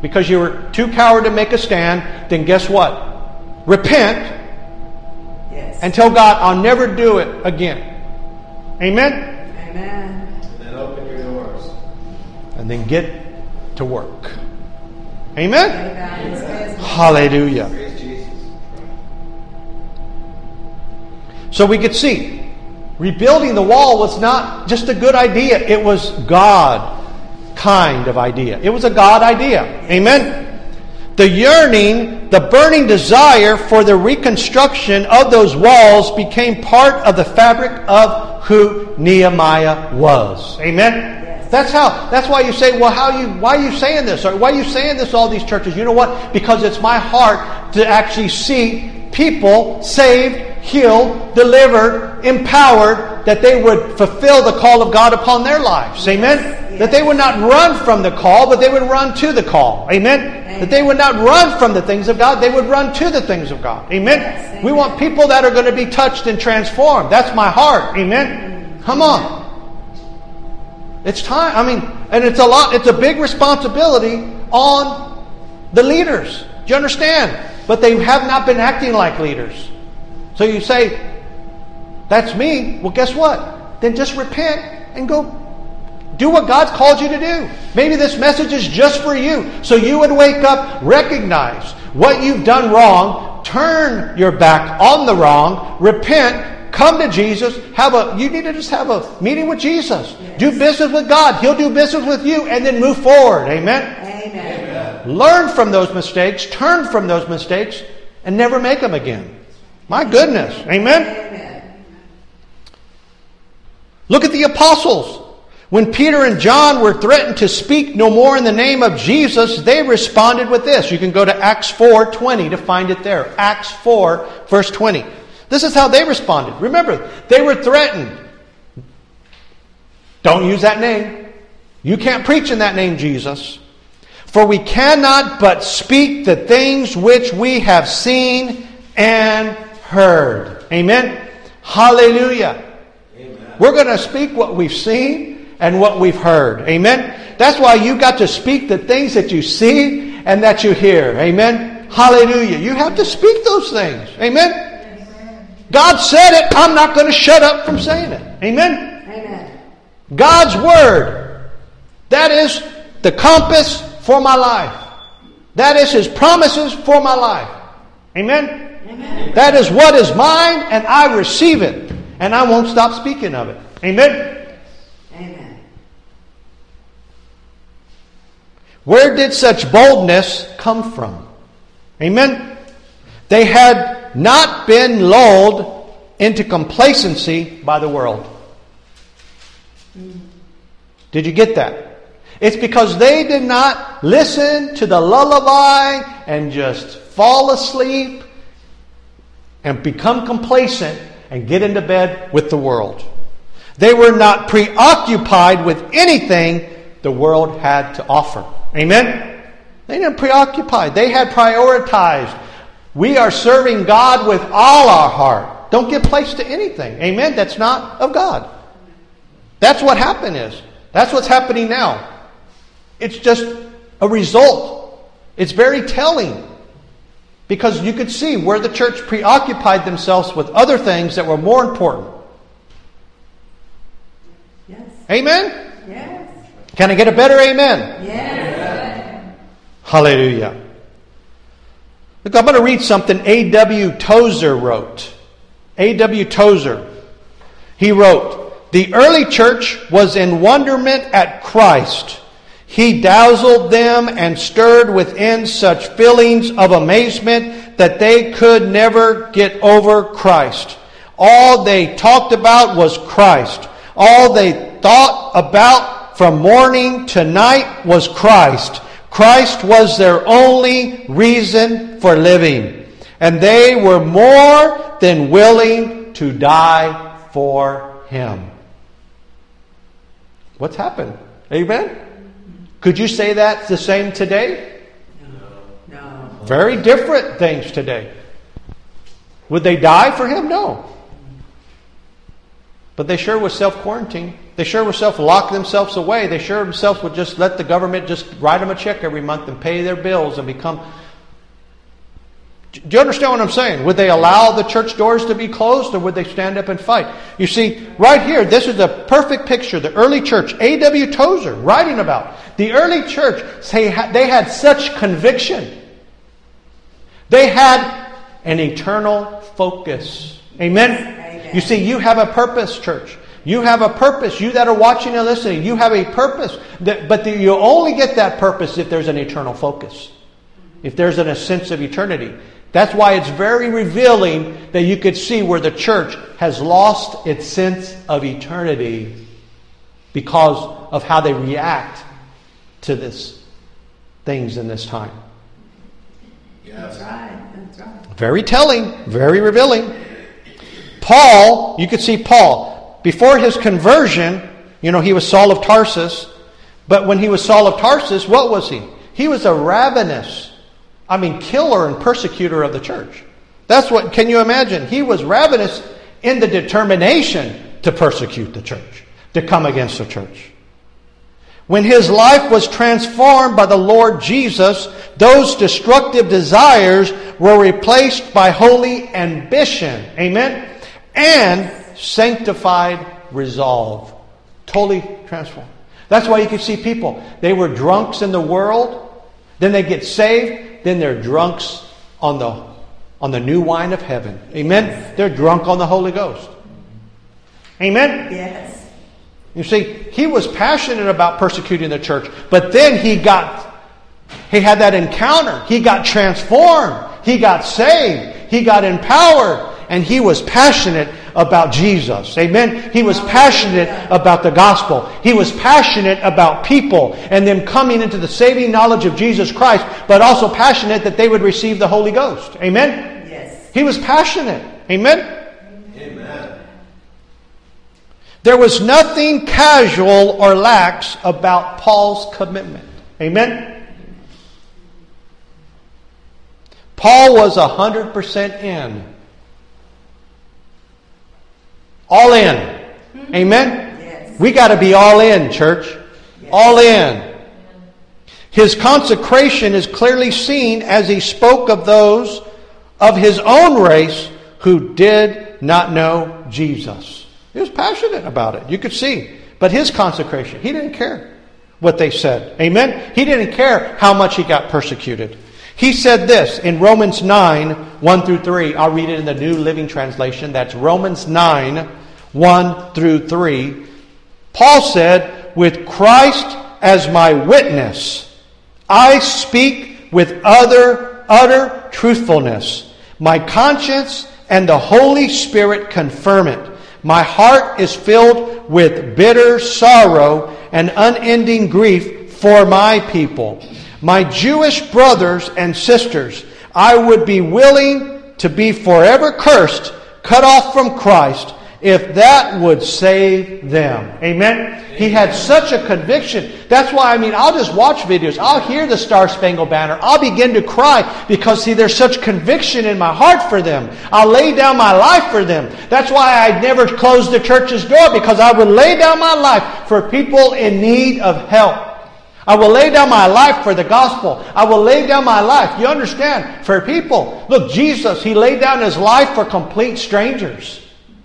because you were too coward to make a stand. Then guess what? Repent. Yes. And tell God, I'll never do it again. Amen? Amen. And then open your doors. And then get to work. Amen? Amen. Hallelujah. So we could see rebuilding the wall was not just a good idea. It was God kind of idea. It was a God idea. Amen? The yearning, the burning desire for the reconstruction of those walls became part of the fabric of who Nehemiah was. Amen? That's why you say, well, why are you saying this? Or why are you saying this to all these churches? You know what? Because it's my heart to actually see people saved, healed, delivered, empowered, that they would fulfill the call of God upon their lives. Amen? Yes. That they would not run from the call, but they would run to the call. Amen? Amen? That they would not run from the things of God, they would run to the things of God. Amen? Yes. Amen. We want people that are going to be touched and transformed. That's my heart. Amen? Come on. It's time. I mean, and it's a lot. It's a big responsibility on the leaders. Do you understand? But they have not been acting like leaders. So you say, that's me. Well, guess what? Then just repent and go do what God's called you to do. Maybe this message is just for you. So you would wake up, recognize what you've done wrong, turn your back on the wrong, repent, come to Jesus. You need to just have a meeting with Jesus. Yes. Do business with God. He'll do business with you and then move forward. Amen? Amen? Amen. Learn from those mistakes. Turn from those mistakes and never make them again. My goodness. Amen? Amen. Look at the apostles. When Peter and John were threatened to speak no more in the name of Jesus, they responded with this. You can go to Acts 4:20 to find it there. Acts 4, verse 20. This is how they responded. Remember, they were threatened. Don't use that name. You can't preach in that name, Jesus. For we cannot but speak the things which we have seen and heard. Amen? Hallelujah. Amen. We're going to speak what we've seen and what we've heard. Amen? That's why you got to speak the things that you see and that you hear. Amen? Hallelujah. You have to speak those things. Amen? God said it. I'm not going to shut up from saying it. Amen? Amen. God's Word. That is the compass for my life. That is His promises for my life. Amen? Amen? That is what is mine, and I receive it. And I won't stop speaking of it. Amen? Amen. Where did such boldness come from? Amen? They had not been lulled into complacency by the world. Did you get that? It's because they did not listen to the lullaby and just fall asleep and become complacent and get into bed with the world. They were not preoccupied with anything the world had to offer. Amen? They didn't preoccupy. They had prioritized. We are serving God with all our heart. Don't give place to anything. Amen? That's not of God. That's what happened is. That's what's happening now. It's just a result. It's very telling. Because you could see where the church preoccupied themselves with other things that were more important. Yes. Amen? Yes. Can I get a better amen? Yes. Hallelujah. Look, I'm going to read something A.W. Tozer wrote. A.W. Tozer. He wrote, "The early church was in wonderment at Christ. He dazzled them and stirred within such feelings of amazement that they could never get over Christ. All they talked about was Christ. All they thought about from morning to night was Christ. Christ was their only reason for living. And they were more than willing to die for Him." What's happened? Amen? Could you say that's the same today? No. Very different things today. Would they die for Him? No. But they sure would self-quarantine. They sure would self-lock themselves away. They sure themselves would just let the government just write them a check every month and pay their bills and become... Do you understand what I'm saying? Would they allow the church doors to be closed, or would they stand up and fight? You see, right here, this is a perfect picture. The early church, A.W. Tozer writing about. The early church, they had such conviction. They had an eternal focus. Amen? Amen. You see, you have a purpose, church. You have a purpose. You that are watching and listening, you have a purpose. But you'll only get that purpose if there's an eternal focus. If there's a sense of eternity. That's why it's very revealing that you could see where the church has lost its sense of eternity because of how they react to this things in this time. Yes. That's right. Very telling, very revealing. Paul, you could see Paul, before his conversion, you know, he was Saul of Tarsus, but when he was Saul of Tarsus, what was he? He was a ravenous killer and persecutor of the church. That's what, can you imagine? He was ravenous in the determination to persecute the church, to come against the church. When his life was transformed by the Lord Jesus, those destructive desires were replaced by holy ambition, amen, and sanctified resolve. Totally transformed. That's why you can see people, they were drunks in the world, then they get saved, then they're drunks on the new wine of heaven. Amen? Yes. They're drunk on the Holy Ghost. Amen? Yes. You see, he was passionate about persecuting the church, but then he had that encounter. He got transformed. He got saved. He got empowered. And he was passionate about Jesus. Amen? He was passionate about the gospel. He was passionate about people and them coming into the saving knowledge of Jesus Christ, but also passionate that they would receive the Holy Ghost. Amen? Yes. He was passionate. Amen? Amen. There was nothing casual or lax about Paul's commitment. Amen? Paul was 100% in. All in. Amen? Yes. We got to be all in, church. Yes. All in. His consecration is clearly seen as he spoke of those of his own race who did not know Jesus. He was passionate about it. You could see. But his consecration, he didn't care what they said. Amen? He didn't care how much he got persecuted. He said this in Romans 9, 1 through 3. I'll read it in the New Living Translation. That's Romans 9, 1 through 3. Paul said, "With Christ as my witness, I speak with utter truthfulness. My conscience and the Holy Spirit confirm it. My heart is filled with bitter sorrow and unending grief for my people. My Jewish brothers and sisters, I would be willing to be forever cursed, cut off from Christ, if that would save them. Amen? He had such a conviction. That's why, I'll just watch videos. I'll hear the Star Spangled Banner. I'll begin to cry because, there's such conviction in my heart for them. I'll lay down my life for them. That's why I never closed the church's door, because I would lay down my life for people in need of help. I will lay down my life for the gospel. I will lay down my life, you understand, for people. Look, Jesus, He laid down His life for complete strangers.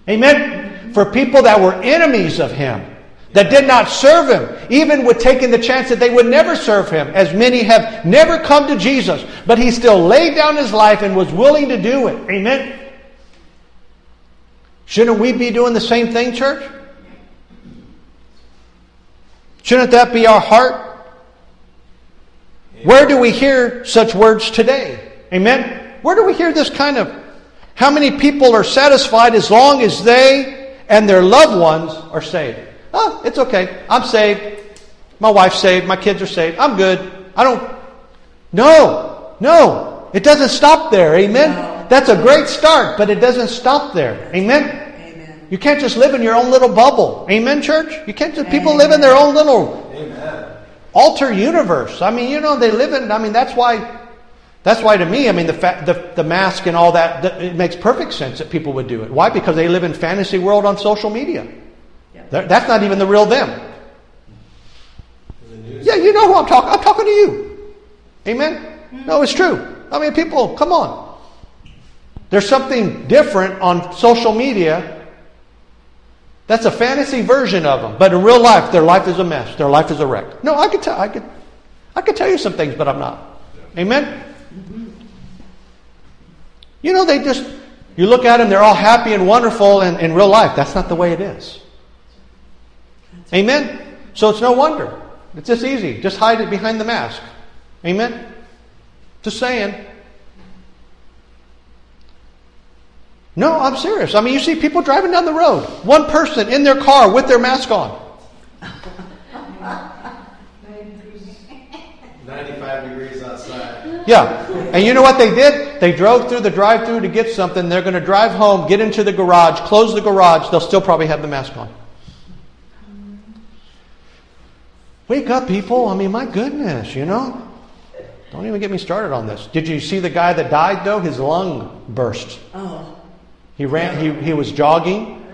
Amen? For people that were enemies of Him, that did not serve Him, even with taking the chance that they would never serve Him, as many have never come to Jesus. But He still laid down His life and was willing to do it. Amen? Shouldn't we be doing the same thing, church? Shouldn't that be our heart? Where do we hear such words today? Amen? Where do we hear this kind of... How many people are satisfied as long as they and their loved ones are saved? Oh, it's okay. I'm saved. My wife's saved. My kids are saved. I'm good. I don't... No. It doesn't stop there. Amen? No. That's a great start, but it doesn't stop there. Amen? Amen? You can't just live in your own little bubble. Amen, church? You can't just... People live in their own little... Amen. Alter universe. They live in... that's why to me, the mask and all that, it makes perfect sense that people would do it. Why? Because they live in fantasy world on social media. Yeah. That's not even the real them. Yeah, you know who I'm talking... I'm talking to you. Amen? Mm-hmm. No, it's true. People, come on. There's something different on social media that's a fantasy version of them. But in real life, their life is a mess. Their life is a wreck. No, I could tell you some things, but I'm not. Amen? You look at them, they're all happy and wonderful, and in real life, that's not the way it is. Amen? So it's no wonder. It's just easy. Just hide it behind the mask. Amen? Just saying. No, I'm serious. You see people driving down the road. One person in their car with their mask on. 95 degrees outside. Yeah. And you know what they did? They drove through the drive-thru to get something. They're going to drive home, get into the garage, close the garage. They'll still probably have the mask on. Wake up, people. My goodness, Don't even get me started on this. Did you see the guy that died, though? His lung burst. Oh. He ran. He was jogging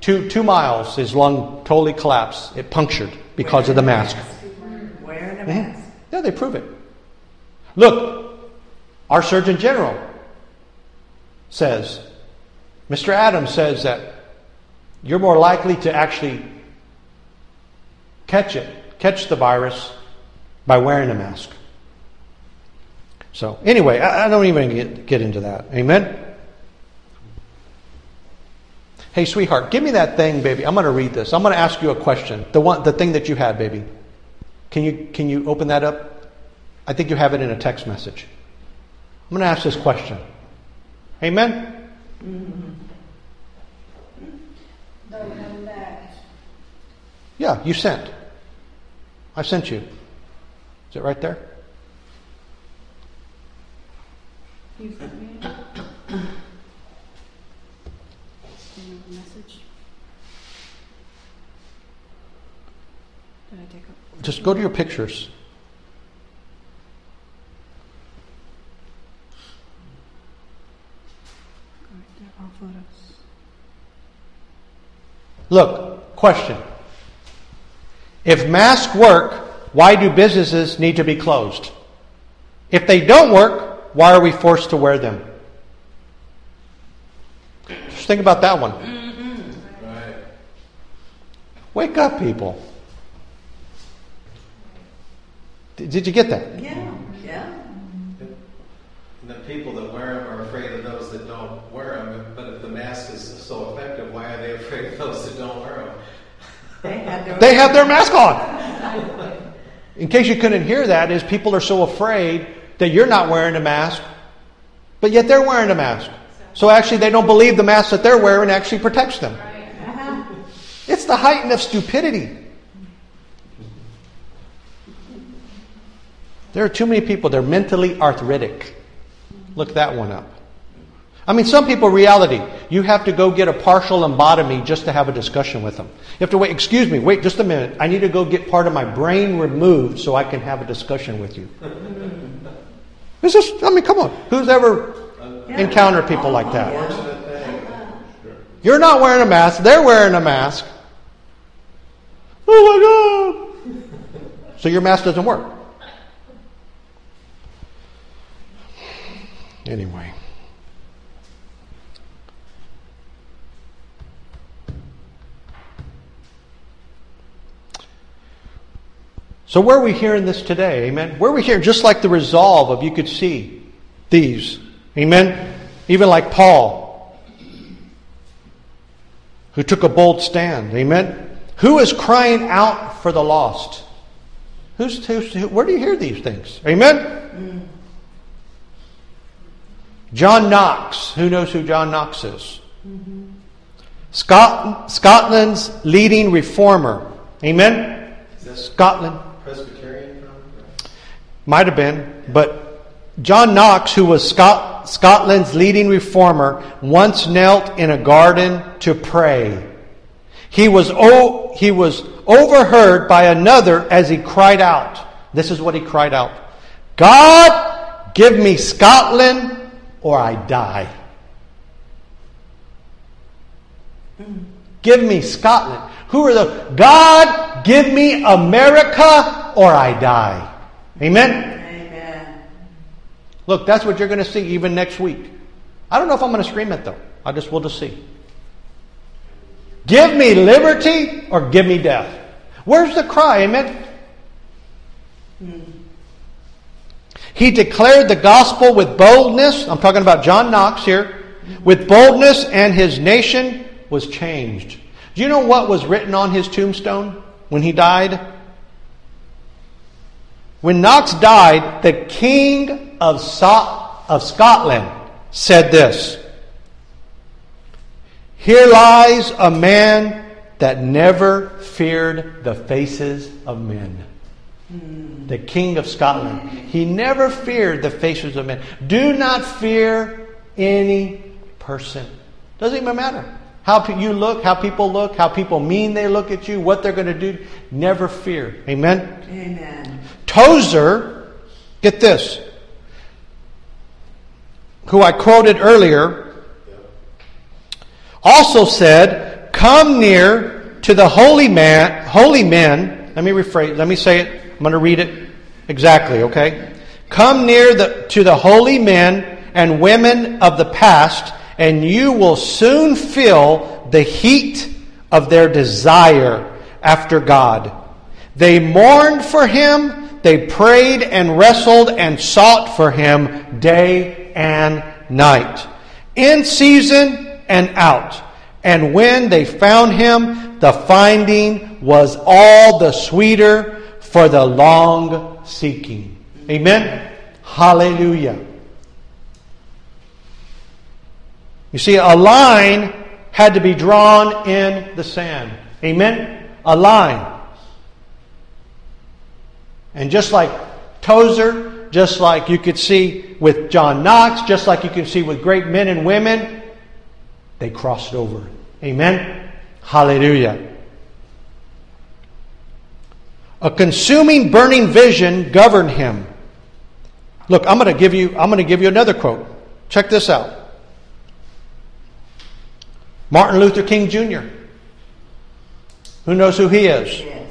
2 miles. His lung totally collapsed. It punctured because of the mask. Wearing a mask. Yeah, they prove it. Look, our Surgeon General says, Mr. Adams says that you're more likely to actually catch the virus by wearing a mask. So anyway, I don't even get into that. Amen? Hey, sweetheart, give me that thing, baby. I'm going to read this. I'm going to ask you a question. The thing that you had, baby. Can you open that up? I think you have it in a text message. I'm going to ask this question. Amen? Mm-hmm. Don't come back. Yeah, you sent. I sent you. Is it right there? You sent me a message. Did I take up? Just go to your pictures. Look, question. If masks work, why do businesses need to be closed? If they don't work, why are we forced to wear them? Just think about that one. Mm-hmm. Right. Wake up, people. Did you get that? Yeah. And the people that wear them are afraid of those that don't wear them. But if the mask is so effective, why are they afraid of those that don't wear them? They have their mask on. In case you couldn't hear that, is people are so afraid that you're not wearing a mask, but yet they're wearing a mask. So actually, they don't believe the mask that they're wearing actually protects them. It's the height of stupidity. There are too many people, they're mentally arthritic. Look that one up. I mean, some people, reality, you have to go get a partial lobotomy just to have a discussion with them. You have to wait, excuse me, wait just a minute. I need to go get part of my brain removed so I can have a discussion with you. This is, I mean, come on. Who's ever encountered people like that? You're not wearing a mask. They're wearing a mask. Oh, my God. So your mask doesn't work. Anyway. So where are we hearing this today? Amen. Where are we hearing just like the resolve of you could see these. Amen. Even like Paul, who took a bold stand. Amen. Who is crying out for the lost? Where do you hear these things? Amen. John Knox. Who knows who John Knox is? Mm-hmm. Scotland's leading reformer. Amen. Scotland. Presbyterian? Might have been. But John Knox, who was Scotland's leading reformer, once knelt in a garden to pray. He was overheard by another as he cried out. This is what he cried out. God, give me Scotland or I die. Give me Scotland. Who are those? God, give me America or I die. Amen? Amen. Look, that's what you're going to see even next week. I don't know if I'm going to scream it though. We'll just see. Give me liberty or give me death. Where's the cry? Amen? He declared the gospel with boldness. I'm talking about John Knox here. With boldness, and his nation was changed. Do you know what was written on his tombstone when he died? When Knox died, the King of Scotland said this: "Here lies a man that never feared the faces of men." The King of Scotland. He never feared the faces of men. Do not fear any person. Doesn't even matter. How you look, how people mean they look at you, what they're going to do. Never fear. Amen? Amen. Tozer, get this, who I quoted earlier, also said, "Come near to the holy men. Let me say it. I'm going to read it exactly, okay? "Come near to the holy men and women of the past, and you will soon feel the heat of their desire after God. They mourned for Him, they prayed and wrestled and sought for Him day and night, in season and out. And when they found Him, the finding was all the sweeter for the long seeking." Amen? Hallelujah. You see, a line had to be drawn in the sand. Amen? A line. And just like Tozer, just like you could see with John Knox, just like you can see with great men and women, they crossed over. Amen? Hallelujah. A consuming, burning vision governed him. Look, I'm going to give you another quote. Check this out. Martin Luther King Jr. Who knows who he is? Yes.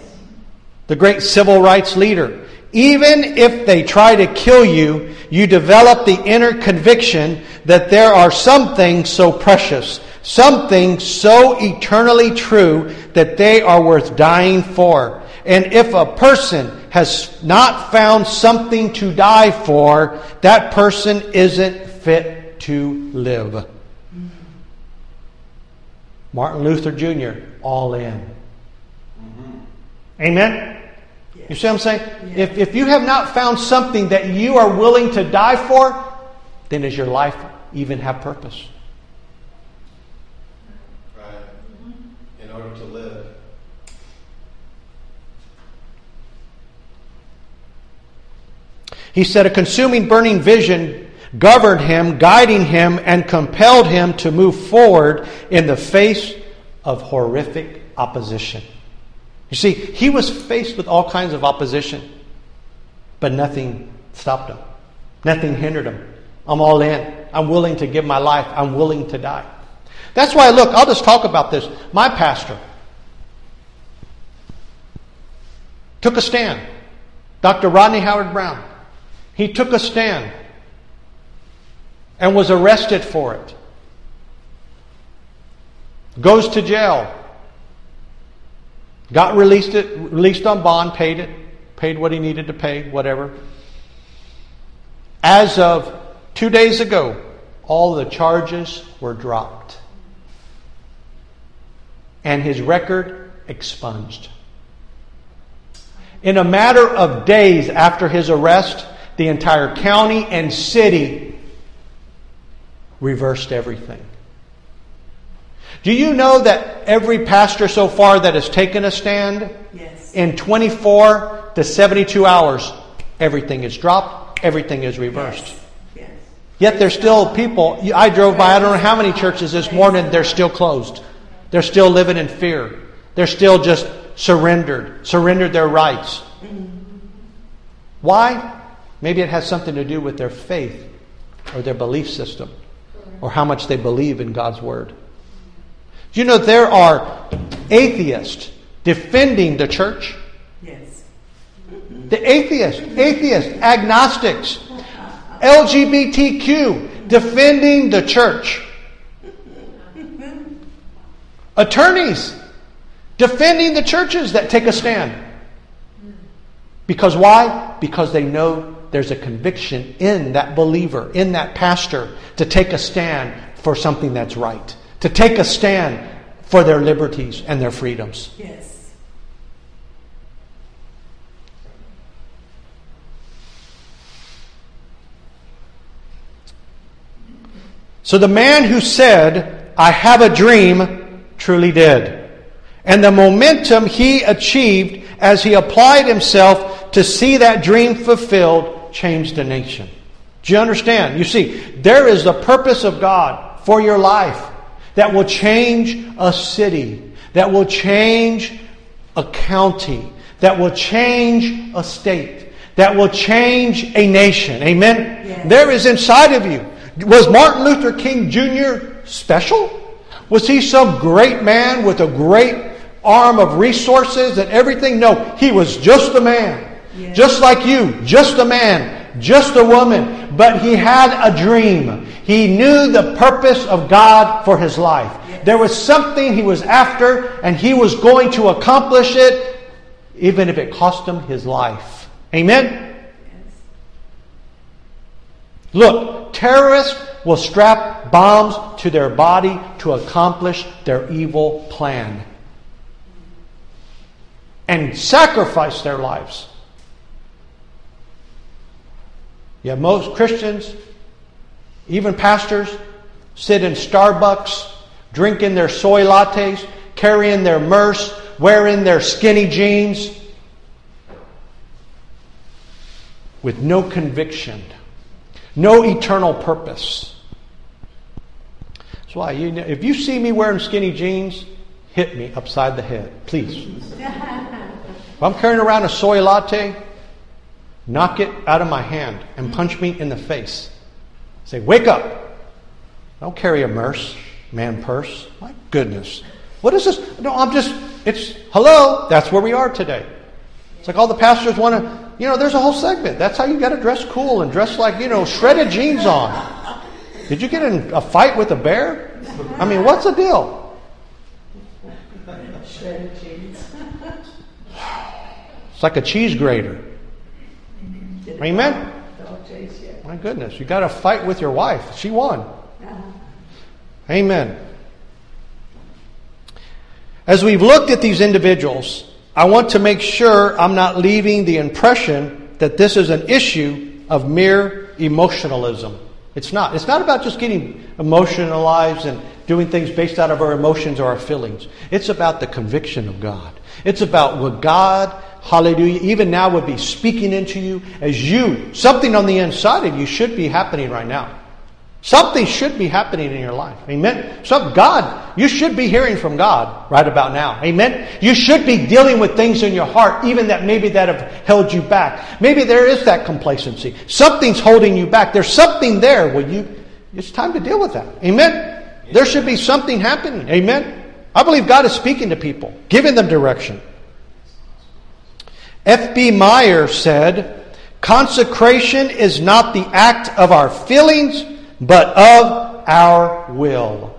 The great civil rights leader. "Even if they try to kill you, you develop the inner conviction that there are some things so precious, some things so eternally true that they are worth dying for. And if a person has not found something to die for, that person isn't fit to live." Martin Luther Jr., all in. Mm-hmm. Amen? Yes. You see what I'm saying? Yes. If you have not found something that you are willing to die for, then does your life even have purpose? Right. In order to live. He said a consuming, burning vision governed him, guiding him, and compelled him to move forward in the face of horrific opposition. You see, he was faced with all kinds of opposition, but nothing stopped him. Nothing hindered him. I'm all in. I'm willing to give my life. I'm willing to die. That's why, look, I'll just talk about this. My pastor took a stand. Dr. Rodney Howard Brown. He took a stand and was arrested for it. Goes to jail. Got released on bond, paid it. Paid what he needed to pay, whatever. As of 2 days ago, all the charges were dropped. And his record expunged. In a matter of days after his arrest, the entire county and city reversed everything. Do you know that every pastor so far that has taken a stand, yes, in 24 to 72 hours, everything is dropped, everything is reversed. Yes. Yes. Yet there's still people, I drove by, I don't know how many churches this morning, they're still closed. They're still living in fear. They're still just surrendered their rights. Why? Maybe it has something to do with their faith or their belief system or how much they believe in God's word. Do you know there are atheists defending the church? Yes. The atheists, agnostics, LGBTQ defending the church. Attorneys defending the churches that take a stand. Because why? Because they know there's a conviction in that believer, in that pastor, to take a stand for something that's right. To take a stand for their liberties and their freedoms. Yes. So the man who said, "I have a dream," truly did. And the momentum he achieved as he applied himself to see that dream fulfilled changed the nation. Do you understand? You see, there is the purpose of God for your life that will change a city, that will change a county, that will change a state, that will change a nation. Amen? Yes. There is inside of you. Was Martin Luther King Jr. special? Was he some great man with a great arm of resources and everything? No, he was just a man. Yes. Just like you, just a man, just a woman. But he had a dream. He knew the purpose of God for his life. Yes. There was something he was after, and he was going to accomplish it, even if it cost him his life. Amen? Yes. Look, terrorists will strap bombs to their body to accomplish their evil plan and sacrifice their lives. Yeah, most Christians, even pastors, sit in Starbucks, drinking their soy lattes, carrying their merce, wearing their skinny jeans, with no conviction, no eternal purpose. That's why, you know, if you see me wearing skinny jeans, hit me upside the head, please. If I'm carrying around a soy latte, knock it out of my hand and punch me in the face. Say, wake up. Don't carry a man purse. My goodness. What is this? No, hello. That's where we are today. It's like all the pastors want to, there's a whole segment. That's how you got to dress cool and dress like, shredded jeans on. Did you get in a fight with a bear? I mean, what's the deal? Shredded jeans. It's like a cheese grater. Amen? My goodness, you got a fight with your wife. She won. Amen. As we've looked at these individuals, I want to make sure I'm not leaving the impression that this is an issue of mere emotionalism. It's not. It's not about just getting emotionalized and doing things based out of our emotions or our feelings. It's about the conviction of God. It's about what God Hallelujah. Even now would be speaking into you as you. Something on the inside of you should be happening right now. Something should be happening in your life. Amen. So God, you should be hearing from God right about now. Amen. You should be dealing with things in your heart, even that maybe that have held you back. Maybe there is that complacency. Something's holding you back. There's something there. Well, it's time to deal with that. Amen. There should be something happening. Amen. I believe God is speaking to people, giving them direction. F.B. Meyer said, "Consecration is not the act of our feelings, but of our will."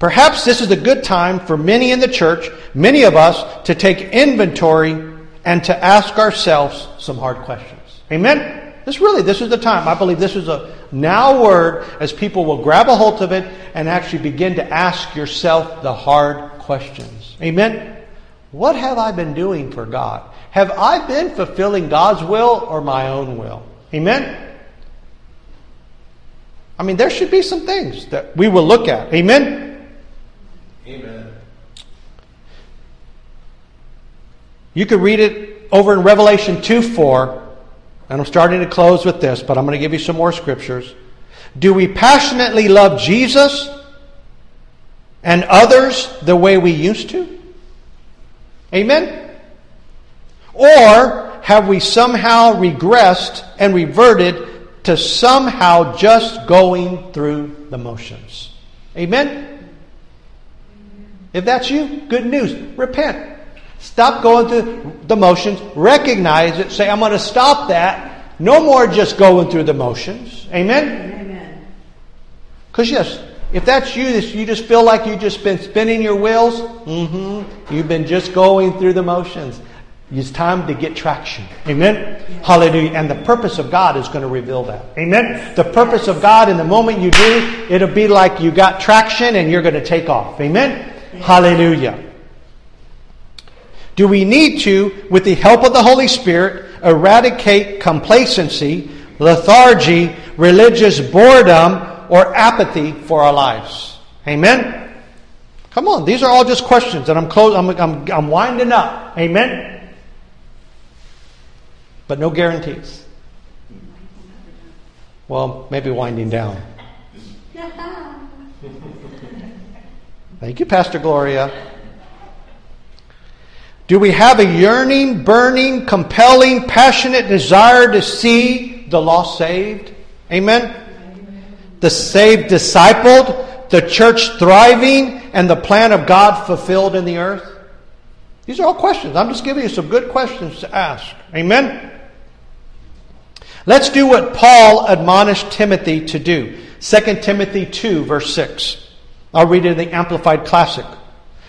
Perhaps this is a good time for many in the church, many of us, to take inventory and to ask ourselves some hard questions. Amen? This is the time. I believe this is a now word as people will grab a hold of it and actually begin to ask yourself the hard questions. Amen? What have I been doing for God? Have I been fulfilling God's will or my own will? Amen? I mean, there should be some things that we will look at. Amen? Amen. You could read it over in Revelation 2:4. And I'm starting to close with this, but I'm going to give you some more scriptures. Do we passionately love Jesus and others the way we used to? Amen? Or have we somehow regressed and reverted to somehow just going through the motions? Amen? If that's you, good news. Repent. Stop going through the motions. Recognize it. Say, I'm going to stop that. No more just going through the motions. Amen? Because yes, if that's you just feel like you've just been spinning your wheels, you've been just going through the motions. It's time to get traction. Amen? Hallelujah. And the purpose of God is going to reveal that. Amen? The purpose of God, in the moment you do, it'll be like you got traction and you're going to take off. Amen? Hallelujah. Do we need to, with the help of the Holy Spirit, eradicate complacency, lethargy, religious boredom, or apathy for our lives? Amen? Come on. These are all just questions. And I'm winding up. Amen? But no guarantees. Well, maybe winding down. Thank you, Pastor Gloria. Do we have a yearning, burning, compelling, passionate desire to see the lost saved? Amen? The saved discipled, the church thriving, and the plan of God fulfilled in the earth? These are all questions. I'm just giving you some good questions to ask. Amen? Let's do what Paul admonished Timothy to do. 2 Timothy 2, verse 6. I'll read it in the Amplified Classic.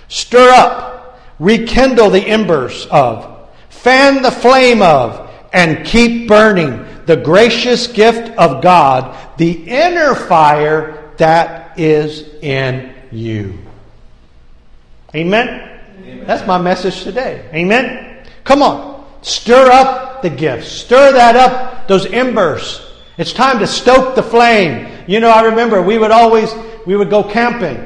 Stir up, rekindle the embers of, fan the flame of, and keep burning the gracious gift of God, the inner fire that is in you. Amen? Amen. That's my message today. Amen? Come on. Stir up the gifts. Stir that up, those embers. It's time to stoke the flame. You know, I remember we would go camping.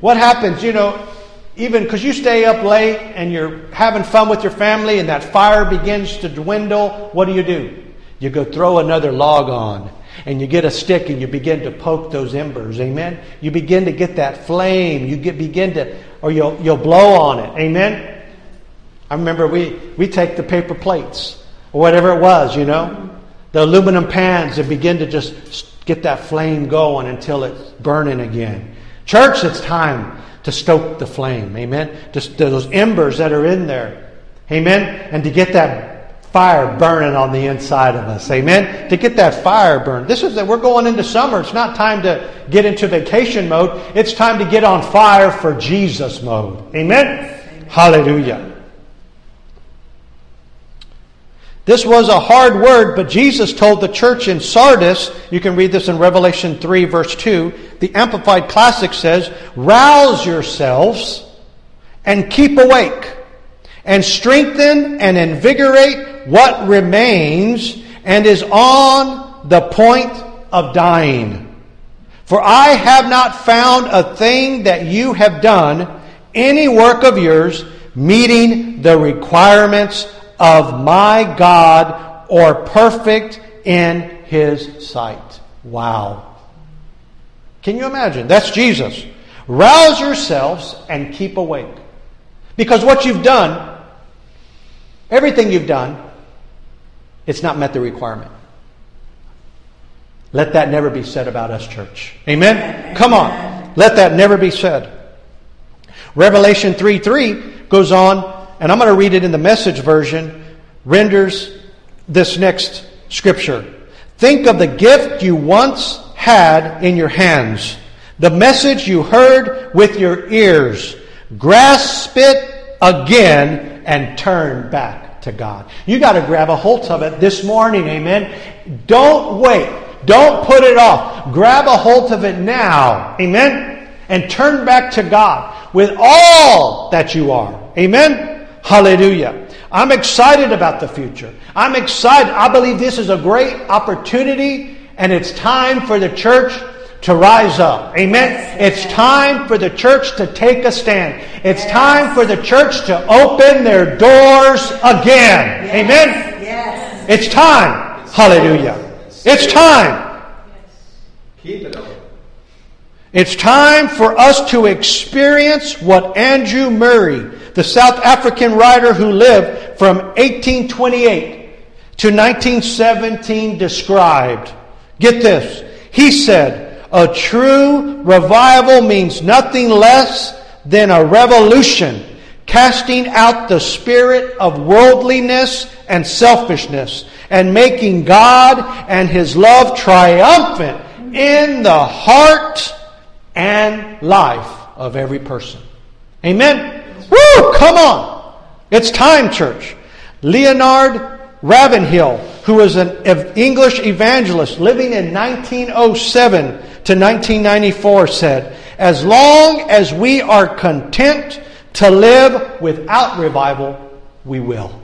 What happens, even because you stay up late and you're having fun with your family and that fire begins to dwindle, what do? You go throw another log on. And you get a stick and you begin to poke those embers. Amen? You begin to get that flame. You'll blow on it. Amen? I remember we take the paper plates or whatever it was, the aluminum pans, and begin to just get that flame going until it's burning again. Church, it's time to stoke the flame. Amen? Just those embers that are in there. Amen? And to get that fire burning on the inside of us. Amen? To get that fire burning. We're going into summer. It's not time to get into vacation mode. It's time to get on fire for Jesus mode. Amen? Amen. Hallelujah. This was a hard word, but Jesus told the church in Sardis, you can read this in Revelation 3, verse 2, the Amplified Classic says, rouse yourselves and keep awake, and strengthen and invigorate what remains and is on the point of dying. For I have not found a thing that you have done, any work of yours, meeting the requirements of my God, or perfect in His sight. Wow. Can you imagine? That's Jesus. Rouse yourselves and keep awake. Because what you've done, everything you've done, it's not met the requirement. Let that never be said about us, church. Amen? Amen. Come on. Let that never be said. Revelation 3:3 goes on, and I'm going to read it in the Message version, renders this next scripture. Think of the gift you once had in your hands, the message you heard with your ears. Grasp it again and turn back to God. You got to grab a hold of it this morning, amen? Don't wait. Don't put it off. Grab a hold of it now, amen? And turn back to God with all that you are, amen? Hallelujah. I'm excited about the future. I'm excited. I believe this is a great opportunity, and it's time for the church to rise up. Amen? Yes. It's time for the church to take a stand. It's yes. time for the church to open their doors again. Yes. Amen? Yes. It's time. Yes. Hallelujah. Yes. It's time. Yes. Keep it open. It's time for us to experience what Andrew Murray, the South African writer who lived from 1828 to 1917, described. Get this. He said, a true revival means nothing less than a revolution, casting out the spirit of worldliness and selfishness, and making God and His love triumphant in the heart and life of every person. Amen. Woo! Come on! It's time, church. Leonard Ravenhill, who was an English evangelist living in 1907 to 1994, said, as long as we are content to live without revival, we will.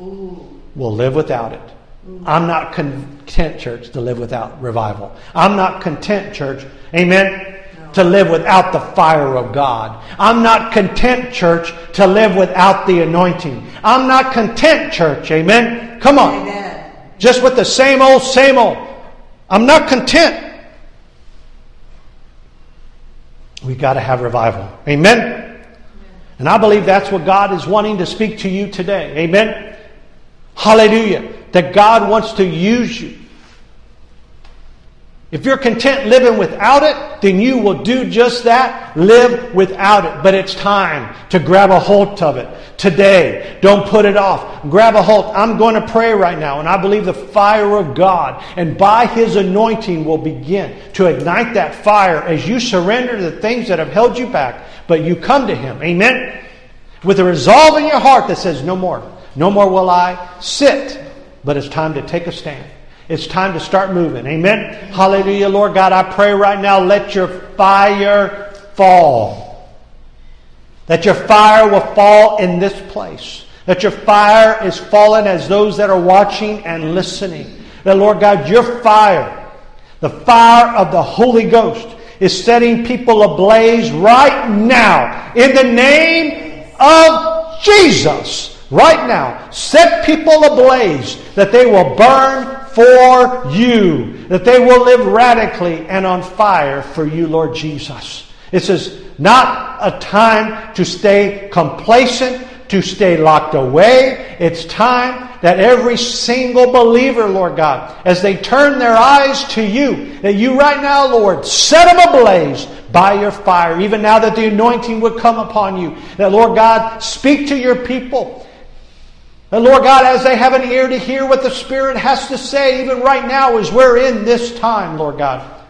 Ooh. We'll live without it. Ooh. I'm not content, church, to live without revival. I'm not content, church. Amen. To live without the fire of God. I'm not content, church, to live without the anointing. I'm not content, church. Amen? Come on. Amen. Just with the same old, same old. I'm not content. We got to have revival. Amen? Amen? And I believe that's what God is wanting to speak to you today. Amen? Hallelujah. That God wants to use you. If you're content living without it, then you will do just that. Live without it. But it's time to grab a hold of it today. Don't put it off. Grab a hold. I'm going to pray right now, and I believe the fire of God and by His anointing will begin to ignite that fire as you surrender to the things that have held you back, but you come to Him. Amen? With a resolve in your heart that says, no more. No more will I sit. But it's time to take a stand. It's time to start moving. Amen? Hallelujah. Lord God, I pray right now, let your fire fall. That your fire will fall in this place. That your fire is fallen as those that are watching and listening. That, Lord God, your fire, the fire of the Holy Ghost, is setting people ablaze right now. In the name of Jesus, right now, set people ablaze that they will burn for you, that they will live radically and on fire for you, Lord Jesus. This is not a time to stay complacent, to stay locked away. It's time that every single believer, Lord God, as they turn their eyes to you, that you right now, Lord, set them ablaze by your fire, even now that the anointing would come upon you. That, Lord God, speak to your people. And Lord God, as they have an ear to hear what the Spirit has to say, even right now as we're in this time, Lord God.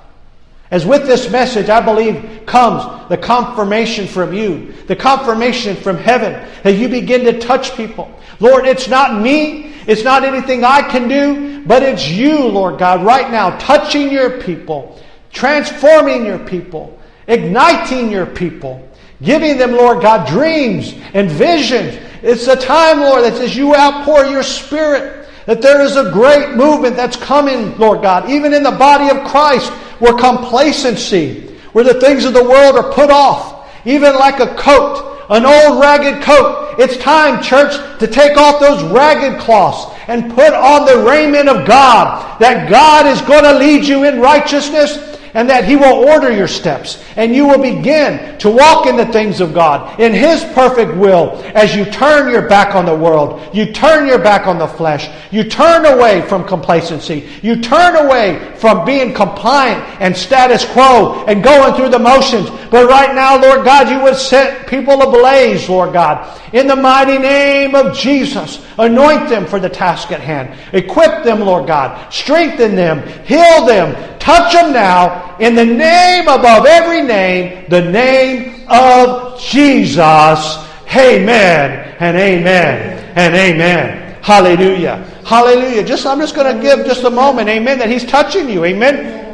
As with this message, I believe, comes the confirmation from you, the confirmation from heaven, that you begin to touch people. Lord, it's not me, it's not anything I can do, but it's you, Lord God, right now, touching your people, transforming your people, igniting your people, giving them, Lord God, dreams and visions. It's a time, Lord, that as you outpour your Spirit, that there is a great movement that's coming, Lord God, even in the body of Christ, where complacency, where the things of the world are put off, even like a coat, an old ragged coat. It's time, church, to take off those ragged cloths and put on the raiment of God, that God is going to lead you in righteousness and that He will order your steps and you will begin to walk in the things of God, in His perfect will, as you turn your back on the world, you turn your back on the flesh, you turn away from complacency, you turn away from being compliant and status quo and going through the motions. But right now, Lord God, you would set people ablaze, Lord God. In the mighty name of Jesus, anoint them for the task at hand. Equip them, Lord God. Strengthen them. Heal them. Touch them now in the name above every name, the name of Jesus. Amen and amen and amen. Hallelujah. Hallelujah. I'm just going to give just a moment, amen, that He's touching you, amen.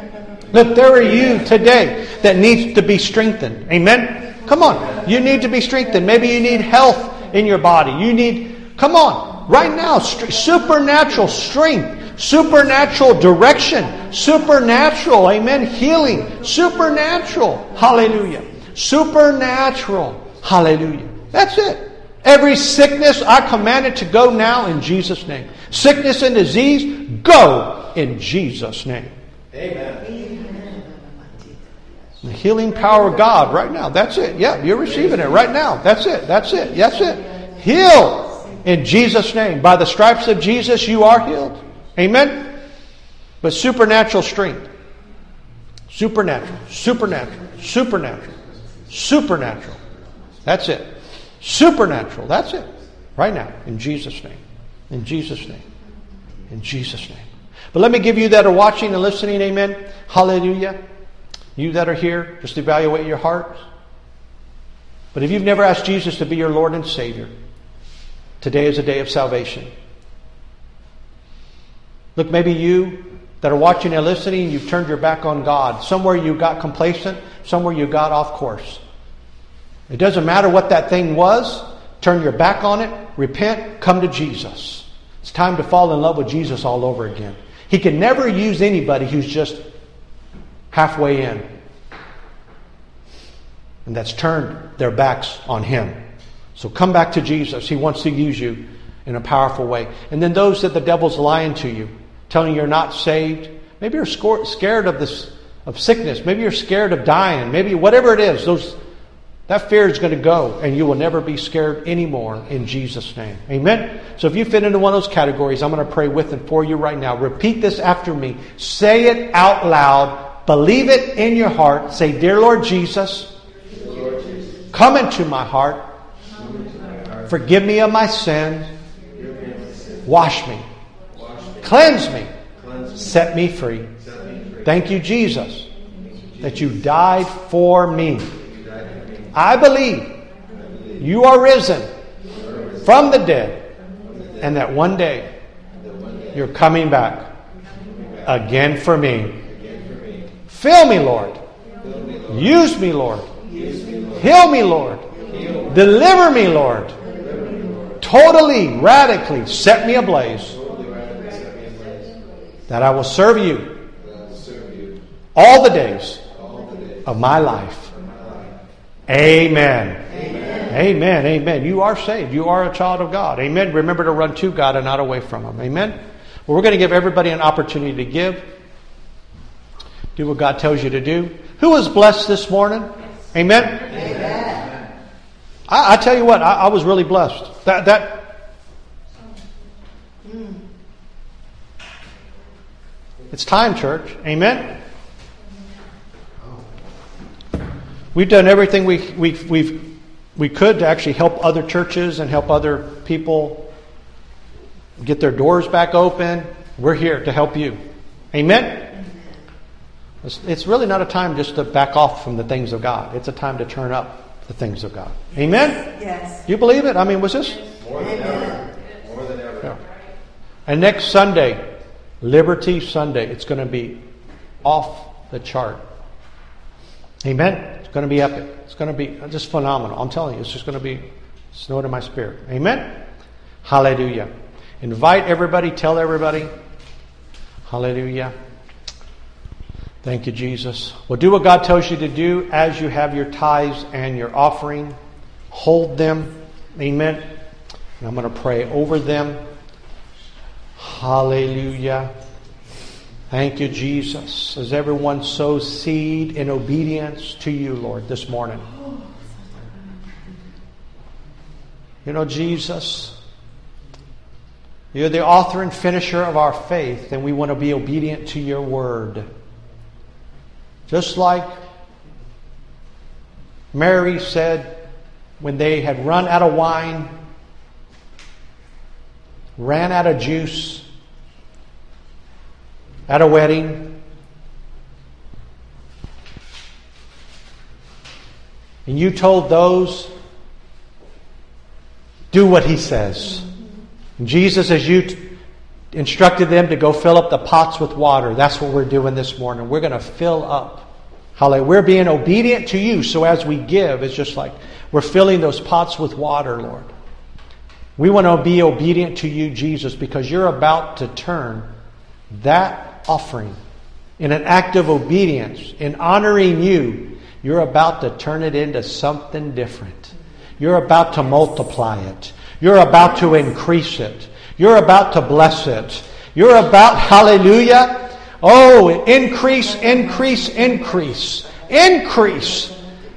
Look, there are you today that needs to be strengthened. Amen? Come on. You need to be strengthened. Maybe you need health in your body. Come on. Right now, supernatural strength, supernatural direction, supernatural, amen, healing, supernatural, hallelujah, supernatural, hallelujah. That's it. Every sickness, I command it to go now in Jesus' name. Sickness and disease, go in Jesus' name. Amen. The healing power of God right now. That's it. Yeah, you're receiving it right now. That's it. That's it. That's it. Heal in Jesus' name. By the stripes of Jesus, you are healed. Amen? But supernatural strength. Supernatural. Supernatural. Supernatural. Supernatural. That's it. Supernatural. That's it. Right now. In Jesus' name. In Jesus' name. In Jesus' name. But let me give you that are watching and listening, amen. Hallelujah. You that are here, just evaluate your heart. But if you've never asked Jesus to be your Lord and Savior, today is a day of salvation. Look, maybe you that are watching and listening, you've turned your back on God. Somewhere you got complacent, somewhere you got off course. It doesn't matter what that thing was. Turn your back on it, repent, come to Jesus. It's time to fall in love with Jesus all over again. He can never use anybody who's just halfway in, and that's turned their backs on Him. So come back to Jesus. He wants to use you in a powerful way. And then those that the devil's lying to you, telling you you're not saved. Maybe you're scared of this, of sickness. Maybe you're scared of dying. Maybe whatever it is, that fear is going to go, and you will never be scared anymore in Jesus' name. Amen? So if you fit into one of those categories, I'm going to pray with and for you right now. Repeat this after me. Say it out loud. Believe it in your heart. Say, Dear Lord Jesus, come into my heart. Forgive me of my sin. Wash me. Cleanse me. Set me free. Thank you, Jesus, that you died for me. I believe you are risen from the dead and that one day you're coming back again for me. Fill me, Lord. Use me, Lord. Heal me, Lord. Deliver me, Lord. Totally, radically set me ablaze. That I will serve you all the days of my life. Amen. Amen. Amen. You are saved. You are a child of God. Amen. Remember to run to God and not away from Him. Amen. Well, we're going to give everybody an opportunity to give. Do what God tells you to do. Who was blessed this morning? Amen? Amen. I tell you what, I was really blessed. It's time, church. Amen? We've done everything we could to actually help other churches and help other people get their doors back open. We're here to help you. Amen? It's really not a time just to back off from the things of God. It's a time to turn up the things of God. Amen? Yes. You believe it? I mean, was this? More than ever. Yeah. And next Sunday, Liberty Sunday, it's going to be off the chart. Amen? It's going to be epic. It's going to be just phenomenal. I'm telling you, it's just going to be snowed in my spirit. Amen? Hallelujah. Invite everybody. Tell everybody. Hallelujah. Thank you, Jesus. Well, do what God tells you to do as you have your tithes and your offering. hold them. Amen. And I'm going to pray over them. Hallelujah. Thank you, Jesus. As everyone sows seed in obedience to you, Lord, this morning. You know, Jesus, you're the author and finisher of our faith, and we want to be obedient to your word. Just like Mary said when they had run out of wine, ran out of juice at a wedding, and you told those, do what he says. And Jesus, as you instructed them to go fill up the pots with water, that's what we're doing this morning. We're going to fill up. Hallelujah. We're being obedient to you, so as we give, it's just like we're filling those pots with water, Lord. We want to be obedient to you, Jesus, because you're about to turn that offering in an act of obedience, in honoring you, you're about to turn it into something different. You're about to multiply it. You're about to increase it. You're about to bless it. You're about, hallelujah, oh, increase, increase, increase, increase.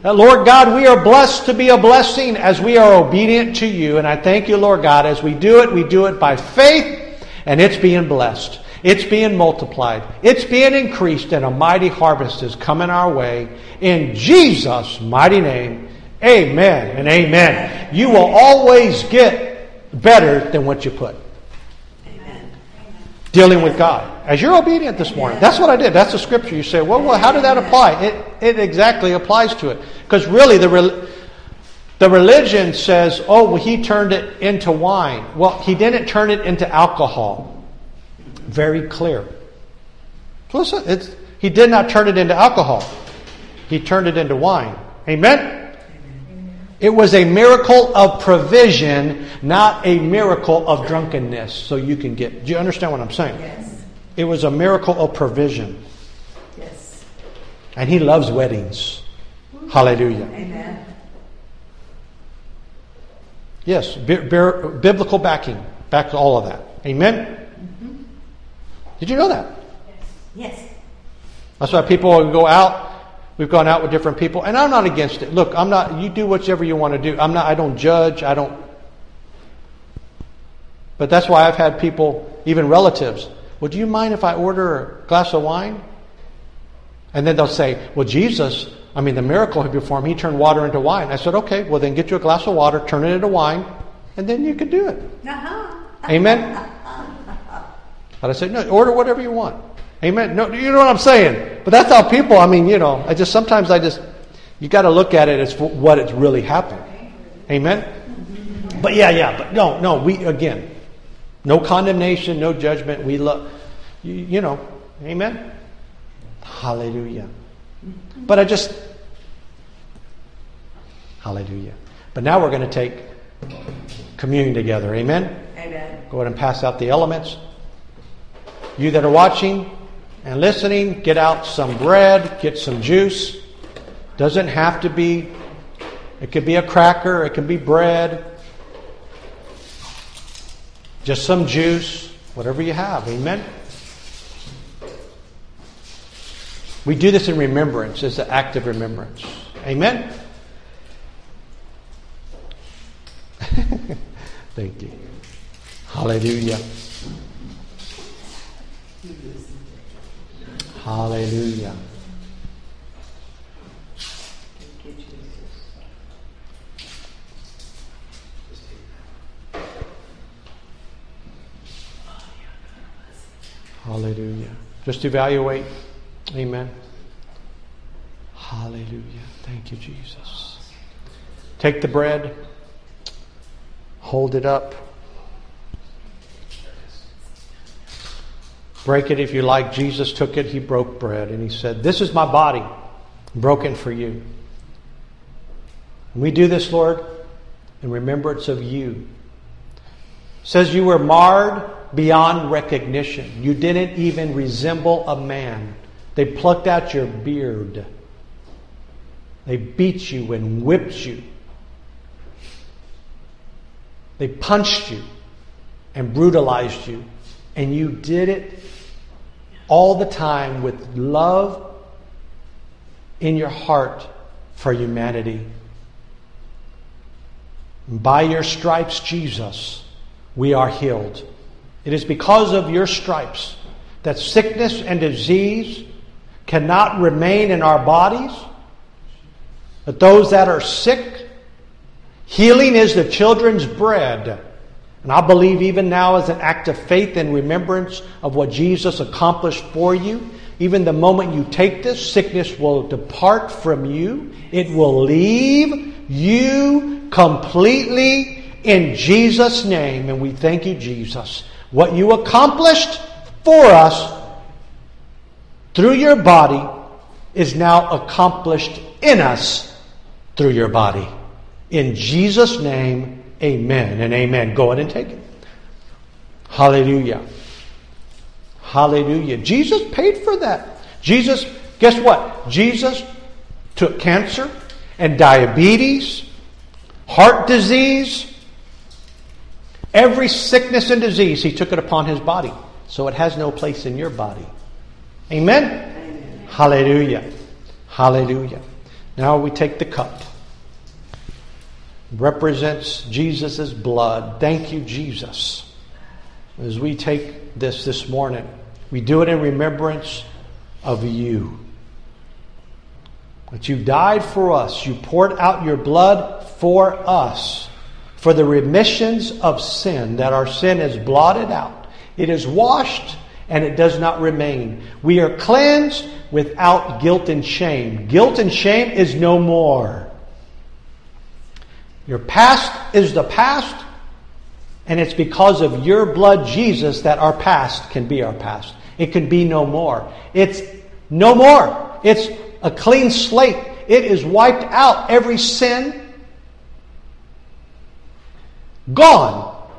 Lord God, we are blessed to be a blessing as we are obedient to you. And I thank you, Lord God, as we do it by faith, and it's being blessed. It's being multiplied. It's being increased, and a mighty harvest is coming our way. In Jesus' mighty name, amen and amen. You will always get better than what you put. Amen. Dealing with God. As you're obedient this morning. That's what I did. That's the scripture. You say, well, how did that apply? It exactly applies to it. Because really, the religion says, oh, well, he turned it into wine. Well, he didn't turn it into alcohol. Very clear. Listen, he did not turn it into alcohol. He turned it into wine. Amen? Amen? It was a miracle of provision, not a miracle of drunkenness. So you can get... Do you understand what I'm saying? Yes. It was a miracle of provision. Yes. And he loves weddings. Hallelujah. Amen. Yes, biblical backing. Back to all of that. Amen? Did you know that? Yes. That's why people go out. We've gone out with different people, and I'm not against it. Look, I'm not. You do whatever you want to do. I'm not. I don't judge. I don't. But that's why I've had people, even relatives. Well, do you mind if I order a glass of wine? And then they'll say, "Well, Jesus, I mean, the miracle he performed, he turned water into wine." I said, "Okay, well then, get you a glass of water, turn it into wine, and then you can do it." Uh-huh. Amen. But I said, no, order whatever you want. Amen. No, you know what I'm saying? But that's how people, I mean, you know, sometimes you got to look at it as what it's really happened. Amen? But yeah, but no, we, again, no condemnation, no judgment. We love, you know, amen? Hallelujah. But hallelujah. But now we're going to take communion together. Amen? Amen. Go ahead and pass out the elements. You that are watching and listening, get out some bread, get some juice. Doesn't have to be, it could be a cracker, it could be bread, just some juice, whatever you have. Amen. We do this in remembrance, it's an act of remembrance. Amen. Thank you. Hallelujah. Hallelujah. Thank you, Jesus. Hallelujah. Just evaluate. Amen. Hallelujah. Thank you, Jesus. Take the bread. Hold it up. Break it if you like. Jesus took it. He broke bread. And he said, this is my body broken for you. And we do this, Lord, in remembrance of you. It says you were marred beyond recognition. You didn't even resemble a man. They plucked out your beard. They beat you and whipped you. They punched you and brutalized you, and you did it all the time with love in your heart for humanity. By your stripes, Jesus, we are healed. It is because of your stripes that sickness and disease cannot remain in our bodies. But those that are sick, healing is the children's bread. And I believe even now as an act of faith and remembrance of what Jesus accomplished for you, even the moment you take this, sickness will depart from you. It will leave you completely in Jesus' name. And we thank you, Jesus. What you accomplished for us through your body is now accomplished in us through your body. In Jesus' name, amen and amen. Go ahead and take it. Hallelujah. Hallelujah. Jesus paid for that. Jesus, guess what? Jesus took cancer and diabetes, heart disease, every sickness and disease, he took it upon his body. So it has no place in your body. Amen? Amen. Hallelujah. Hallelujah. Now we take the cup. Represents Jesus' blood. Thank you, Jesus. As we take this morning, we do it in remembrance of you. That you died for us. You poured out your blood for us. For the remissions of sin. That our sin is blotted out. It is washed and it does not remain. We are cleansed without guilt and shame. Guilt and shame is no more. Your past is the past, and it's because of your blood, Jesus, that our past can be our past. It can be no more. It's no more. It's a clean slate. It is wiped out. Every sin, gone.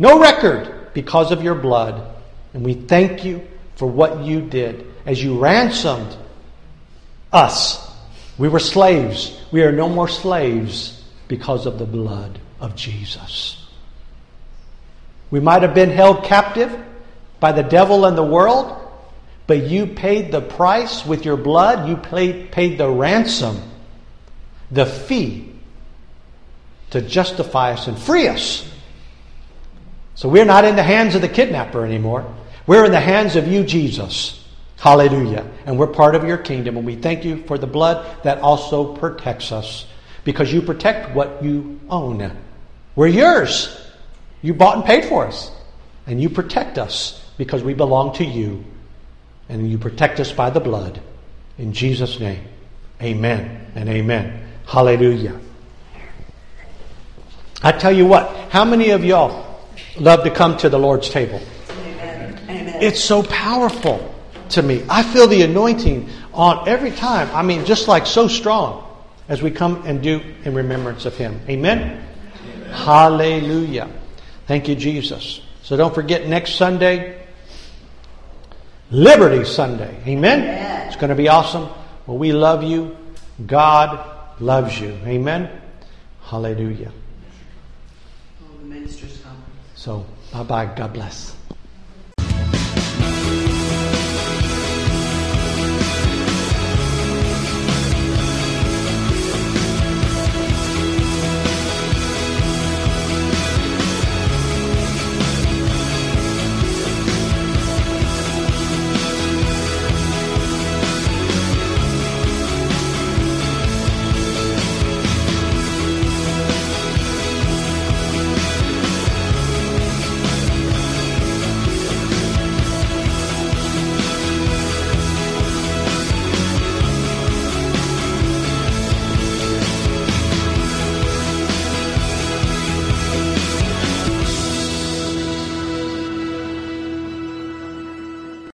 No record because of your blood. And we thank you for what you did as you ransomed us. We were slaves. We are no more slaves because of the blood of Jesus. We might have been held captive by the devil and the world, but you paid the price with your blood. You paid the ransom, the fee, to justify us and free us. So we're not in the hands of the kidnapper anymore. We're in the hands of you, Jesus. Hallelujah. And we're part of your kingdom. And we thank you for the blood that also protects us. Because you protect what you own. We're yours. You bought and paid for us. And you protect us because we belong to you. And you protect us by the blood. In Jesus' name. Amen and amen. Hallelujah. I tell you what. How many of y'all love to come to the Lord's table? Amen. Amen. It's so powerful. To me, I feel the anointing on every time. I mean, just like so strong as we come and do in remembrance of him. Amen? Amen. Hallelujah. Thank you, Jesus. So don't forget next Sunday, Liberty Sunday. Amen? Amen. It's going to be awesome. Well, we love you. God loves you. Amen? Hallelujah. All the ministers come. So, bye-bye. God bless.